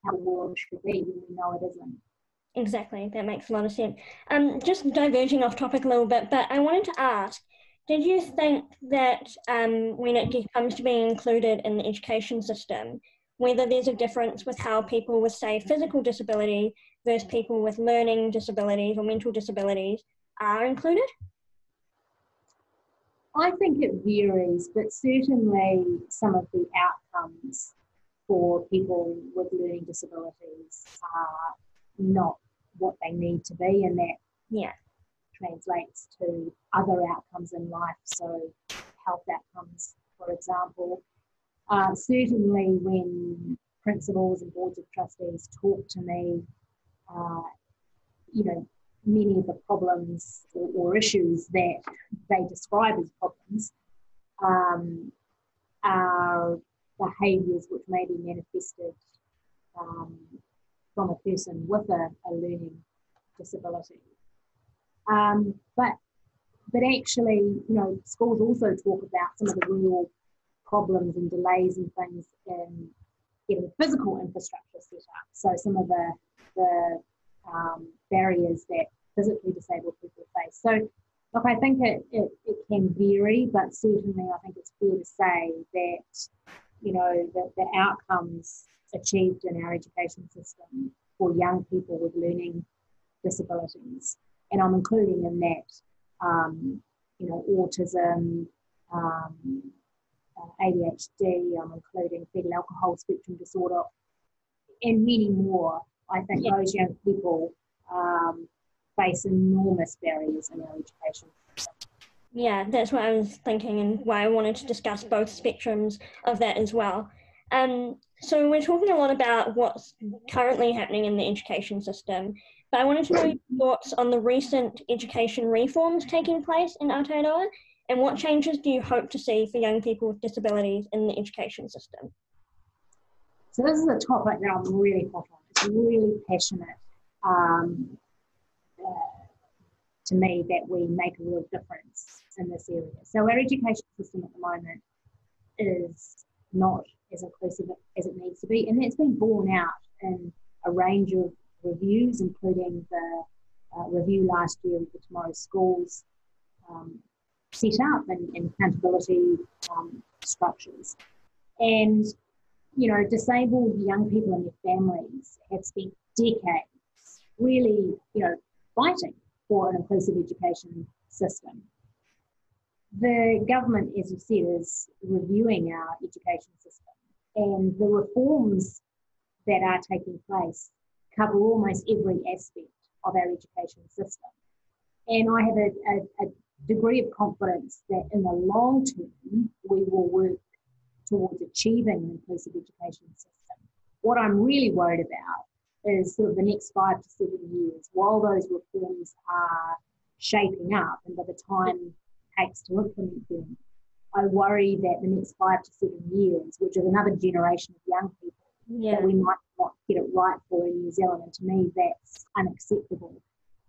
the world should be, when we know it isn't. Exactly, that makes a lot of sense. Just diverging off topic a little bit, but I wanted to ask, did you think that when it comes to being included in the education system, whether there's a difference with how people with, say, physical disability versus people with learning disabilities or mental disabilities are included? I think it varies, but certainly some of the outcomes for people with learning disabilities are not what they need to be, and that translates to other outcomes in life, so health outcomes, for example. Certainly when principals and boards of trustees talk to me, you know, many of the problems or issues that they describe as problems are behaviours which may be manifested from a person with a learning disability. But actually, you know, schools also talk about some of the real problems and delays and things in getting physical infrastructure set up. So some of the barriers that physically disabled people face. So, look, I think it can vary, but certainly I think it's fair to say that, you know, that the outcomes achieved in our education system for young people with learning disabilities, and I'm including in that, you know, autism, ADHD, I'm including fetal alcohol spectrum disorder, and many more. I think those young people face enormous barriers in our education system. Yeah, that's what I was thinking, and why I wanted to discuss both spectrums of that as well. So we're talking a lot about what's currently happening in the education system, but I wanted to know your thoughts on the recent education reforms taking place in Aotearoa, and what changes do you hope to see for young people with disabilities in the education system? So this is a topic that I'm really hot on. It's really passionate to me that we make a real difference in this area. So our education system at the moment is not as inclusive as it needs to be, and that's been borne out in a range of reviews, including the review last year of the Tomorrow Schools set up and accountability structures. And, you know, disabled young people and their families have spent decades really, you know, fighting for an inclusive education system. The government, as you said, is reviewing our education system, and the reforms that are taking place cover almost every aspect of our education system. And I have a degree of confidence that in the long term we will work towards achieving an inclusive education system. What I'm really worried about is sort of the next 5 to 7 years, while those reforms are shaping up and by the time it takes to implement them, I worry that the next 5 to 7 years, which is another generation of young people, that we might not get it right for in New Zealand, and to me that's unacceptable.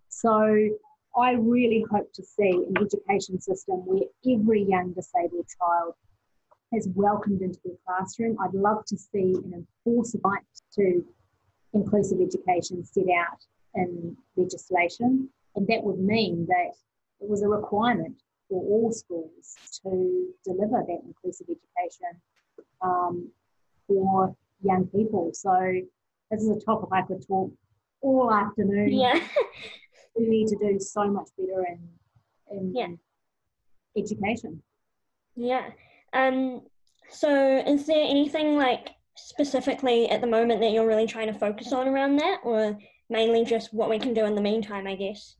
So I really hope to see an education system where every young disabled child is welcomed into the classroom. I'd love to see an enforced right to inclusive education set out in legislation, and that would mean that it was a requirement for all schools to deliver that inclusive education for young people. So this is a topic I could talk all afternoon. Yeah. We need to do so much better in education. Yeah. So is there anything like specifically at the moment that you're really trying to focus on around that, or mainly just what we can do in the meantime, I guess?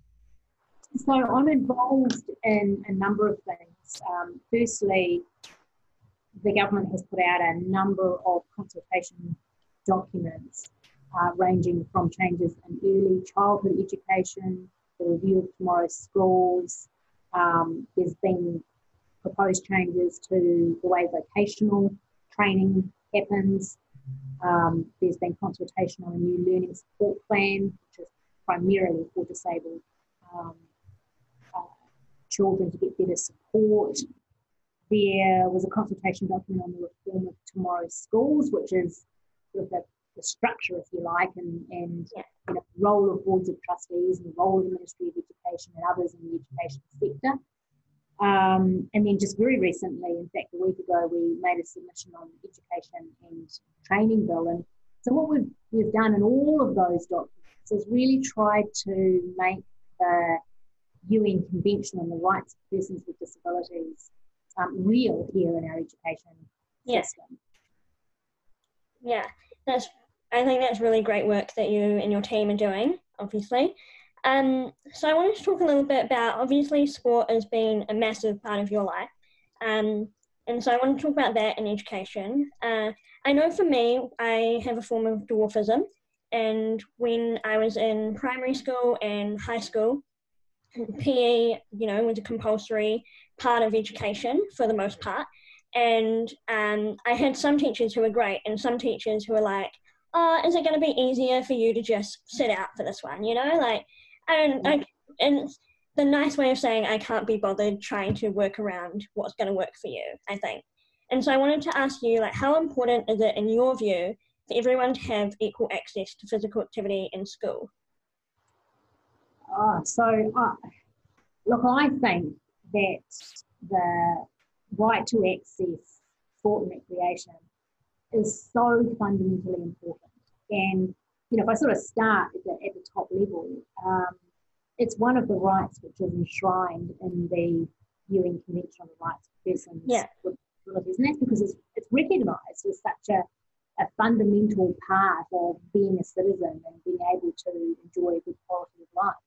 So I'm involved in a number of things. Firstly, the government has put out a number of consultation documents ranging from changes in early childhood education, the review of Tomorrow's Schools. There's been proposed changes to the way vocational training happens. There's been consultation on a new learning support plan, which is primarily for disabled children to get better support. There was a consultation document on the reform of Tomorrow's Schools, which is sort of the structure, if you like, and you know, the role of boards of trustees and the role of the Ministry of Education and others in the education sector. And then just very recently, in fact, a week ago, we made a submission on the Education and Training Bill. And so what we've done in all of those documents is really tried to make the UN Convention on the Rights of Persons with Disabilities real here in our education system. Yeah, I think that's really great work that you and your team are doing, obviously. So I wanted to talk a little bit about, obviously, sport has been a massive part of your life. And so I want to talk about that in education. I know for me, I have a form of dwarfism. And when I was in primary school and high school, PE, was a compulsory part of education for the most part. And I had some teachers who were great and some teachers who were like, oh, is it going to be easier for you to just sit out for this one? And the nice way of saying I can't be bothered trying to work around what's going to work for you, I think. And so I wanted to ask you, how important is it in your view for everyone to have equal access to physical activity in school? Look, I think that the right to access sport and recreation is so fundamentally important. And, if I sort of start at the top level, it's one of the rights which is enshrined in the UN Convention on the Rights of Persons with Disabilities. And that's because it's recognised as such a fundamental part of being a citizen and being able to enjoy a good quality of life.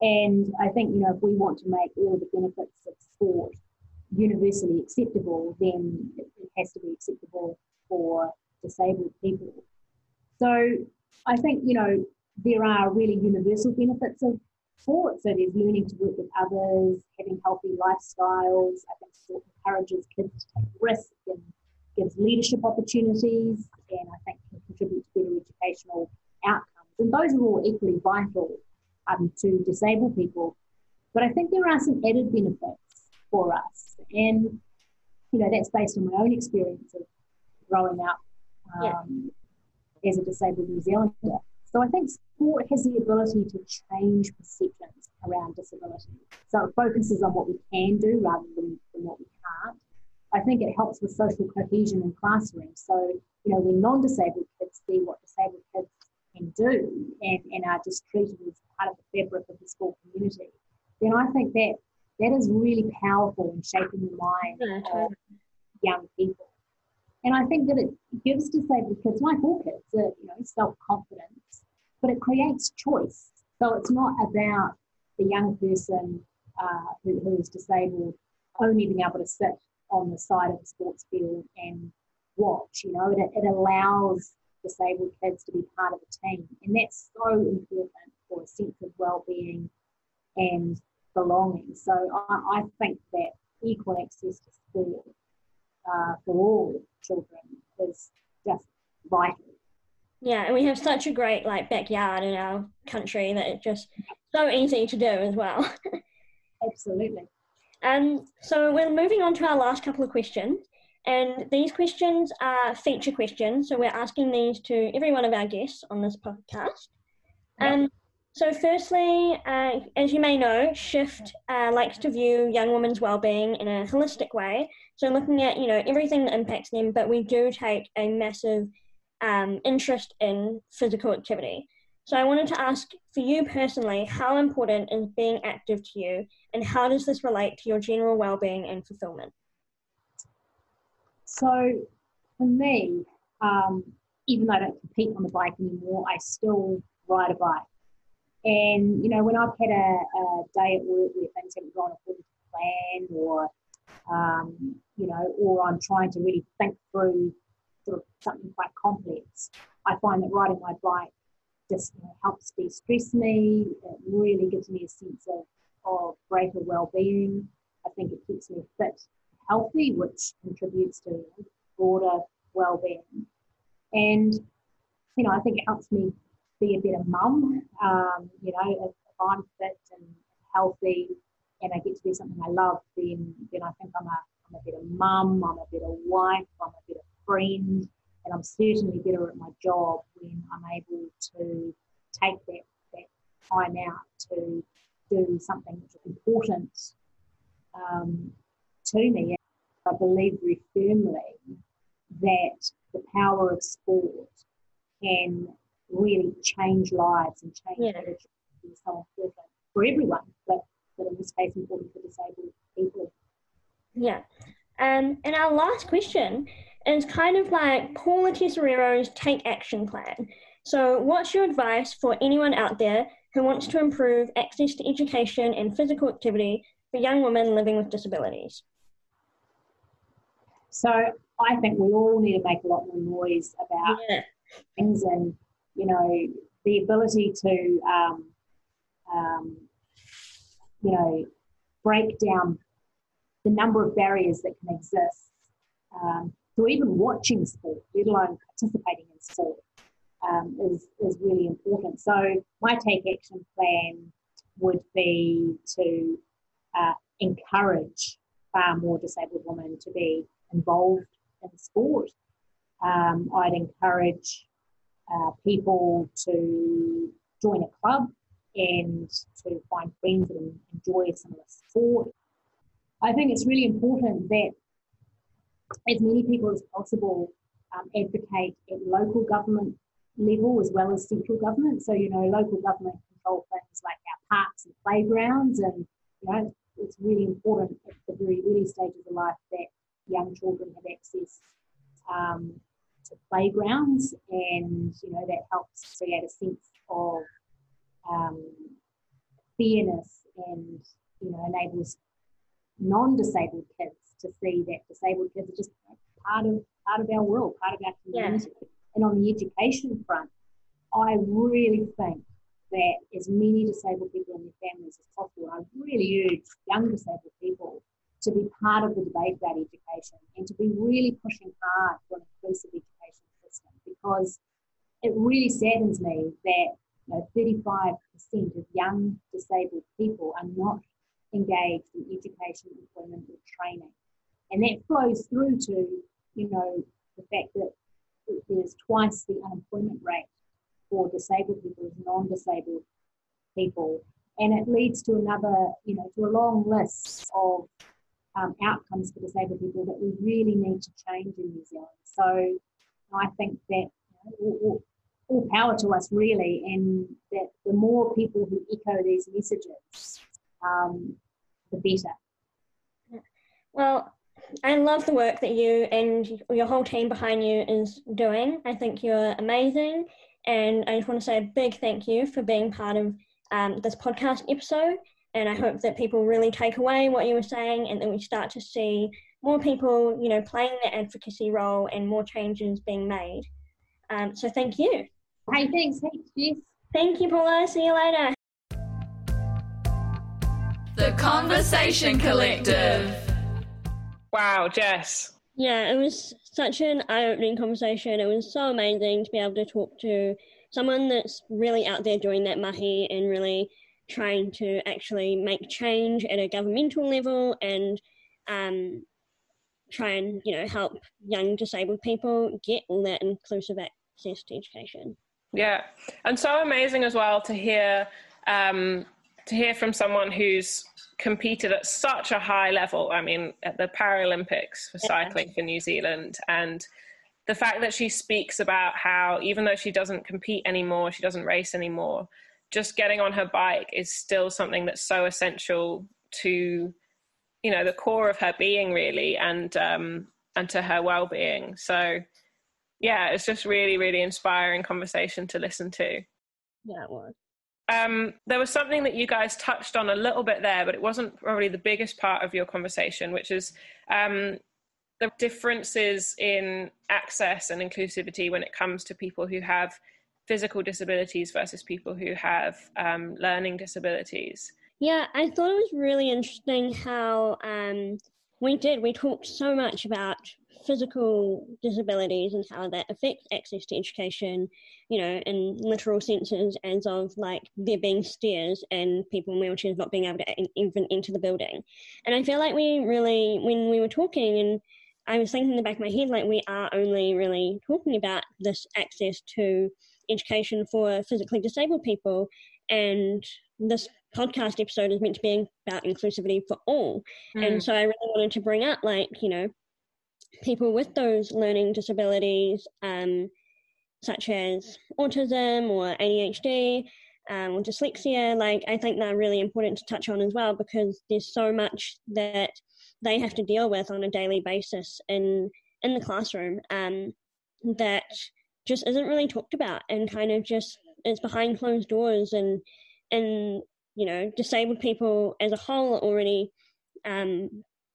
And I think, if we want to make all the benefits of sport universally acceptable, then it has to be acceptable for disabled people. So I think, there are really universal benefits of sport. So there's learning to work with others, having healthy lifestyles. I think sport encourages kids to take risks and gives leadership opportunities, and I think can contribute to better educational outcomes. And those are all equally vital to disabled people. But I think there are some added benefits for us. And, that's based on my own experience of growing up as a disabled New Zealander. So I think sport has the ability to change perceptions around disability. So it focuses on what we can do rather than what we can't. I think it helps with social cohesion in classrooms. So, when non-disabled kids see what disabled kids can do and are just treated as part of the fabric of the school community, then I think that is really powerful in shaping the mind of young people. And I think that it gives disabled kids, like all kids, self-confidence, but it creates choice. So it's not about the young person who is disabled only being able to sit on the side of the sports field and watch. It allows disabled kids to be part of a team. And that's so important for a sense of well-being and belonging. So I think that equal access to sport for all children is just vital. Yeah, and we have such a great backyard in our country that it's just so easy to do as well. Absolutely. So we're moving on to our last couple of questions, and these questions are feature questions, so we're asking these to every one of our guests on this podcast. So firstly, as you may know, Shift likes to view young women's wellbeing in a holistic way, so looking at, everything that impacts them, but we do take a massive interest in physical activity. So I wanted to ask, for you personally, how important is being active to you, and how does this relate to your general wellbeing and fulfillment? So for me, even though I don't compete on the bike anymore, I still ride a bike. And, when I've had a day at work where things haven't gone according to plan, or, or I'm trying to really think through sort of something quite complex, I find that riding my bike just helps de-stress me. It really gives me a sense of greater well-being. I think it keeps me fit, healthy, which contributes to broader well-being. And, I think it helps me be a better mum. If I'm fit and healthy and I get to do something I love, then I think I'm a better mum, I'm a better wife, I'm a better friend. And I'm certainly better at my job when I'm able to take that time out to do something which is important to me. I believe very firmly that the power of sport can really change lives and change attitudes. It's so important for everyone, but in this case important for disabled people. Yeah. And our last question is kind of like Paula Tesoriero's Take Action Plan. So what's your advice for anyone out there who wants to improve access to education and physical activity for young women living with disabilities? So I think we all need to make a lot more noise about things, and, you know, the ability to, you know, break down the number of barriers that can exist to even watching sport, let alone participating in sport, is really important. So my Take Action Plan would be to encourage far more disabled women to be involved in sport. I'd encourage people to join a club and to find friends that enjoy some of the sport. I think it's really important that as many people as possible advocate at local government level as well as central government. So, you know, local government control things like our parks and playgrounds, and, you know, it's really important at the very early stages of life that young children have access to playgrounds, and, you know, that helps create a sense of fairness, and, you know, enables non-disabled kids to see that disabled kids are just part of our world, part of our community. Yeah. And on the education front, I really think that as many disabled people and their families as possible, I really urge young disabled people to be part of the debate about education and to be really pushing hard for an inclusive education system, because it really saddens me that, you know, 35% of young disabled people are not engaged in education, employment, or training. And that flows through to, you know, the fact that there's twice the unemployment rate for disabled people as non-disabled people. And it leads to another, you know, to a long list of outcomes for disabled people that we really need to change in New Zealand. So I think that, you know, all power to us really, and that the more people who echo these messages, the better. Well, I love the work that you and your whole team behind you is doing. I think you're amazing, and I just want to say a big thank you for being part of this podcast episode, and I hope that people really take away what you were saying, and that we start to see more people, you know, playing that advocacy role and more changes being made. So thank you. Hey, thanks. Thanks, Jess. Thank you, Paula. See you later. The Conversation Collective. Wow, Jess. Yeah, it was such an eye-opening conversation. It was so amazing to be able to talk to someone that's really out there doing that mahi and really trying to actually make change at a governmental level, and try and, you know, help young disabled people get all that inclusive access to education. Yeah, and so amazing as well to hear from someone who's competed at such a high level. I mean, at the Paralympics for cycling for New Zealand, and the fact that she speaks about how even though she doesn't compete anymore, she doesn't race anymore, just getting on her bike is still something that's so essential to, you know, the core of her being really, and to her well-being. So yeah, it's just really, really inspiring conversation to listen to. Yeah, it was. There was something that you guys touched on a little bit there, but it wasn't probably the biggest part of your conversation, which is the differences in access and inclusivity when it comes to people who have physical disabilities versus people who have learning disabilities. Yeah, I thought it was really interesting how we talked so much about physical disabilities and how that affects access to education, you know, in literal senses, as of like there being stairs and people in wheelchairs not being able to even enter the building. And I feel like we really, when we were talking, and I was thinking in the back of my head, like, we are only really talking about this access to education for physically disabled people, and this podcast episode is meant to be about inclusivity for all. And so I really wanted to bring up, like, you know, people with those learning disabilities, such as autism or ADHD or dyslexia, like, I think they're really important to touch on as well, because there's so much that they have to deal with on a daily basis in the classroom that just isn't really talked about, and kind of just is behind closed doors. And you know, disabled people as a whole are already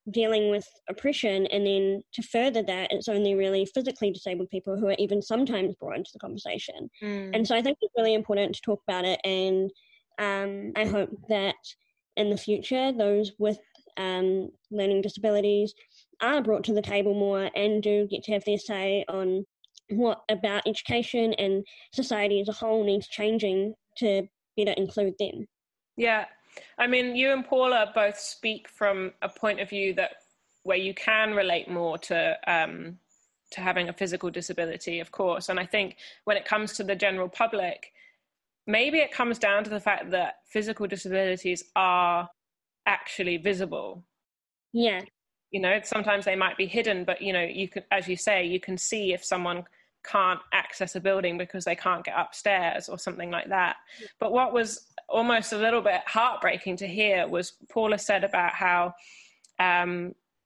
dealing with oppression, and then to further that, it's only really physically disabled people who are even sometimes brought into the conversation. And so I think it's really important to talk about it, and I hope that in the future those with learning disabilities are brought to the table more and do get to have their say on what about education and society as a whole needs changing to better include them. Yeah, I mean, you and Paula both speak from a point of view that where you can relate more to having a physical disability, of course. And I think when it comes to the general public, maybe it comes down to the fact that physical disabilities are actually visible. Yeah. You know, sometimes they might be hidden, but, you know, you could, as you say, you can see if someone can't access a building because they can't get upstairs or something like that. But what was almost a little bit heartbreaking to hear was Paula said about how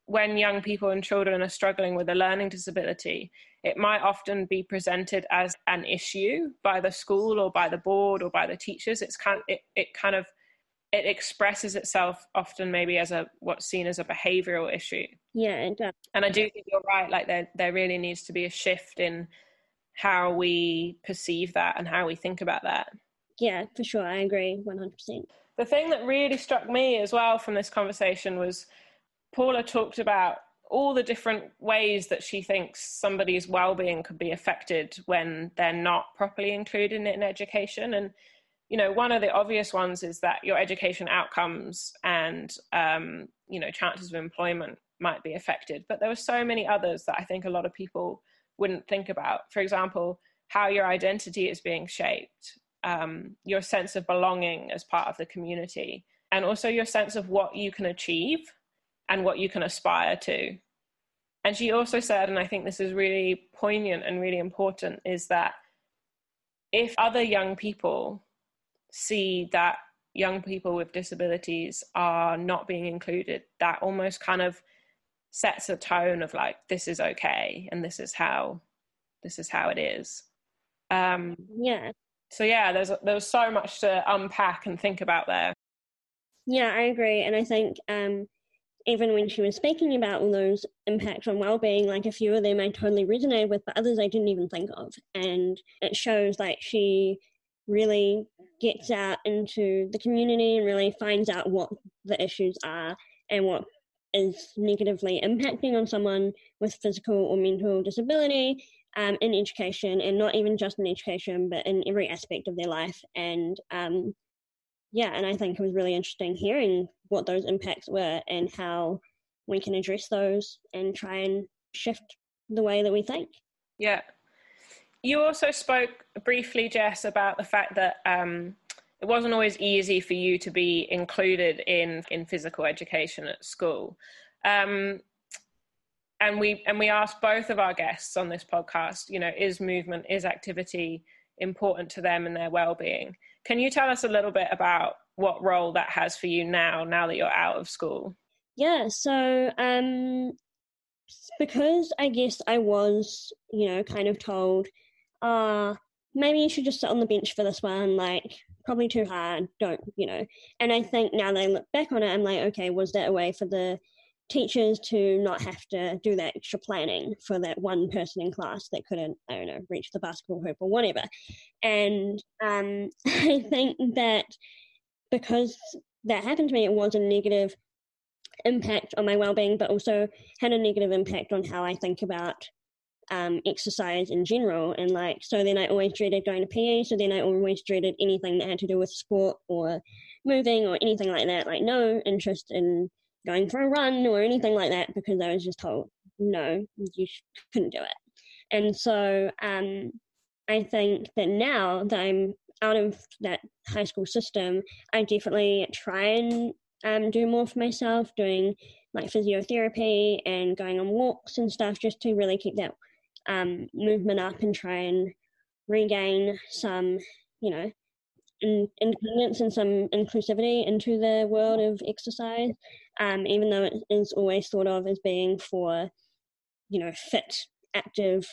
when young people and children are struggling with a learning disability, it might often be presented as an issue by the school or by the board or by the teachers. It expresses itself often maybe as what's seen as a behavioural issue. Yeah, it does. And I do think you're right, like there really needs to be a shift in how we perceive that and how we think about that. Yeah, for sure, I agree 100%. The thing that really struck me as well from this conversation was Paula talked about all the different ways that she thinks somebody's well-being could be affected when they're not properly included in education. And you know, one of the obvious ones is that your education outcomes and, you know, chances of employment might be affected. But there were so many others that I think a lot of people wouldn't think about. For example, how your identity is being shaped, your sense of belonging as part of the community, and also your sense of what you can achieve and what you can aspire to. And she also said, and I think this is really poignant and really important, is that if other young people see that young people with disabilities are not being included, that almost kind of sets a tone of like, this is okay and this is how it is. There's so much to unpack and think about there. Yeah, I agree. And I think even when she was speaking about all those impacts on well-being, like a few of them I totally resonated with, but others I didn't even think of. And it shows like she really gets out into the community and really finds out what the issues are and what is negatively impacting on someone with physical or mental disability in education, and not even just in education but in every aspect of their life. And and I think it was really interesting hearing what those impacts were and how we can address those and try and shift the way that we think. Yeah. You also spoke briefly, Jess, about the fact that it wasn't always easy for you to be included in physical education at school. And we asked both of our guests on this podcast, you know, is movement, is activity important to them and their well-being? Can you tell us a little bit about what role that has for you now that you're out of school? Yeah, so because I guess I was, you know, kind of told, maybe you should just sit on the bench for this one, like, probably too hard, don't, you know. And I think now that I look back on it, I'm like, okay, was that a way for the teachers to not have to do that extra planning for that one person in class that couldn't, I don't know, reach the basketball hoop or whatever? And I think that because that happened to me, it was a negative impact on my well-being, but also had a negative impact on how I think about exercise in general. And like, so then I always dreaded going to PE, so then I always dreaded anything that had to do with sport or moving or anything like that, like no interest in going for a run or anything like that, because I was just told, no, you couldn't do it. And so I think that now that I'm out of that high school system, I definitely try and do more for myself, doing like physiotherapy and going on walks and stuff, just to really keep that movement up and try and regain some, you know, independence and some inclusivity into the world of exercise, even though it is always thought of as being for, you know, fit, active,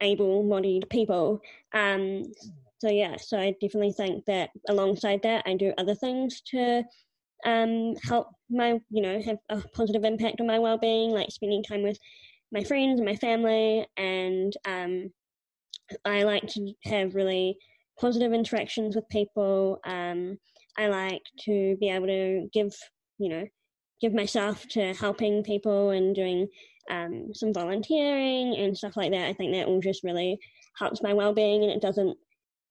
able-bodied people. So I definitely think that alongside that, I do other things to help my, you know, have a positive impact on my well-being, like spending time with my friends and my family, and I like to have really positive interactions with people. I like to be able to give myself to helping people and doing some volunteering and stuff like that. I think that all just really helps my well-being, and it doesn't,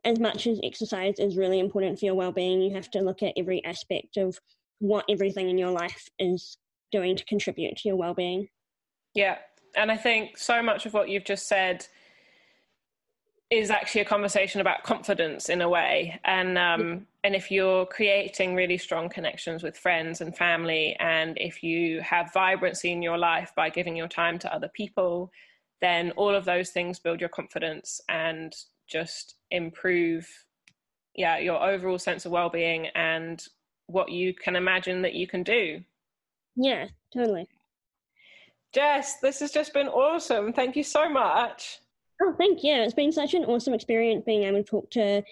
as much as exercise is really important for your well-being, you have to look at every aspect of what everything in your life is doing to contribute to your well-being. Yeah, and I think so much of what you've just said is actually a conversation about confidence in a way, and if you're creating really strong connections with friends and family, and if you have vibrancy in your life by giving your time to other people, then all of those things build your confidence and just improve your overall sense of well-being and what you can imagine that you can do. Yeah, totally. Jess, this has just been awesome. Thank you so much. Oh, thank you. It's been such an awesome experience being able to talk to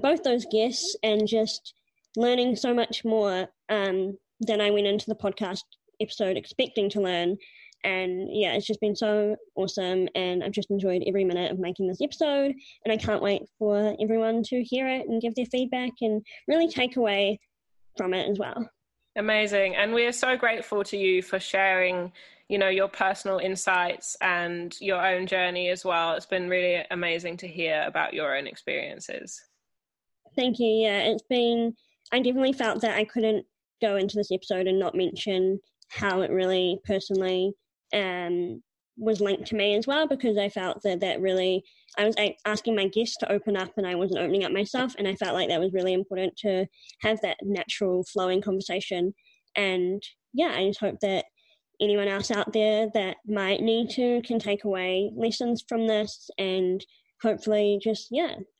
both those guests and just learning so much more than I went into the podcast episode expecting to learn. And yeah, it's just been so awesome, and I've just enjoyed every minute of making this episode, and I can't wait for everyone to hear it and give their feedback and really take away from it as well. Amazing. And we are so grateful to you for sharing, you know, your personal insights and your own journey as well. It's been really amazing to hear about your own experiences. Thank you. Yeah, I definitely felt that I couldn't go into this episode and not mention how it really personally was linked to me as well, because I felt that really, I was asking my guests to open up and I wasn't opening up myself, and I felt like that was really important to have that natural flowing conversation. And yeah, I just hope that anyone else out there that might need to can take away lessons from this, and hopefully just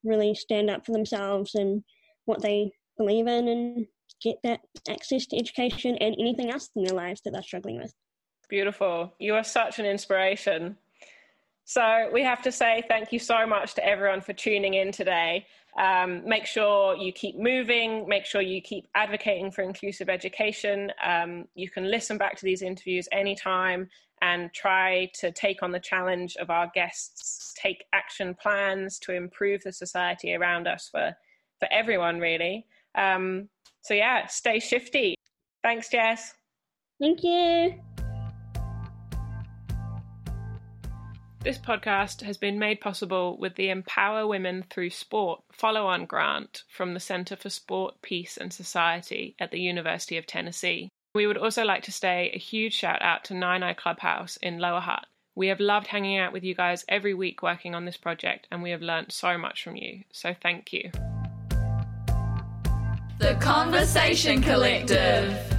really stand up for themselves and what they believe in, and get that access to education and anything else in their lives that they're struggling with. Beautiful. You are such an inspiration. So we have to say thank you so much to everyone for tuning in today. Make sure you keep moving, make sure you keep advocating for inclusive education. You can listen back to these interviews anytime and try to take on the challenge of our guests, take action plans to improve the society around us for everyone, really. Stay shifty. Thanks, Jess. Thank you. This podcast has been made possible with the Empower Women Through Sport follow-on grant from the Center for Sport, Peace, and Society at the University of Tennessee. We would also like to say a huge shout out to Naenae Clubhouse in Lower Hutt. We have loved hanging out with you guys every week working on this project, and we have learnt so much from you, so thank you. The Conversation Collective.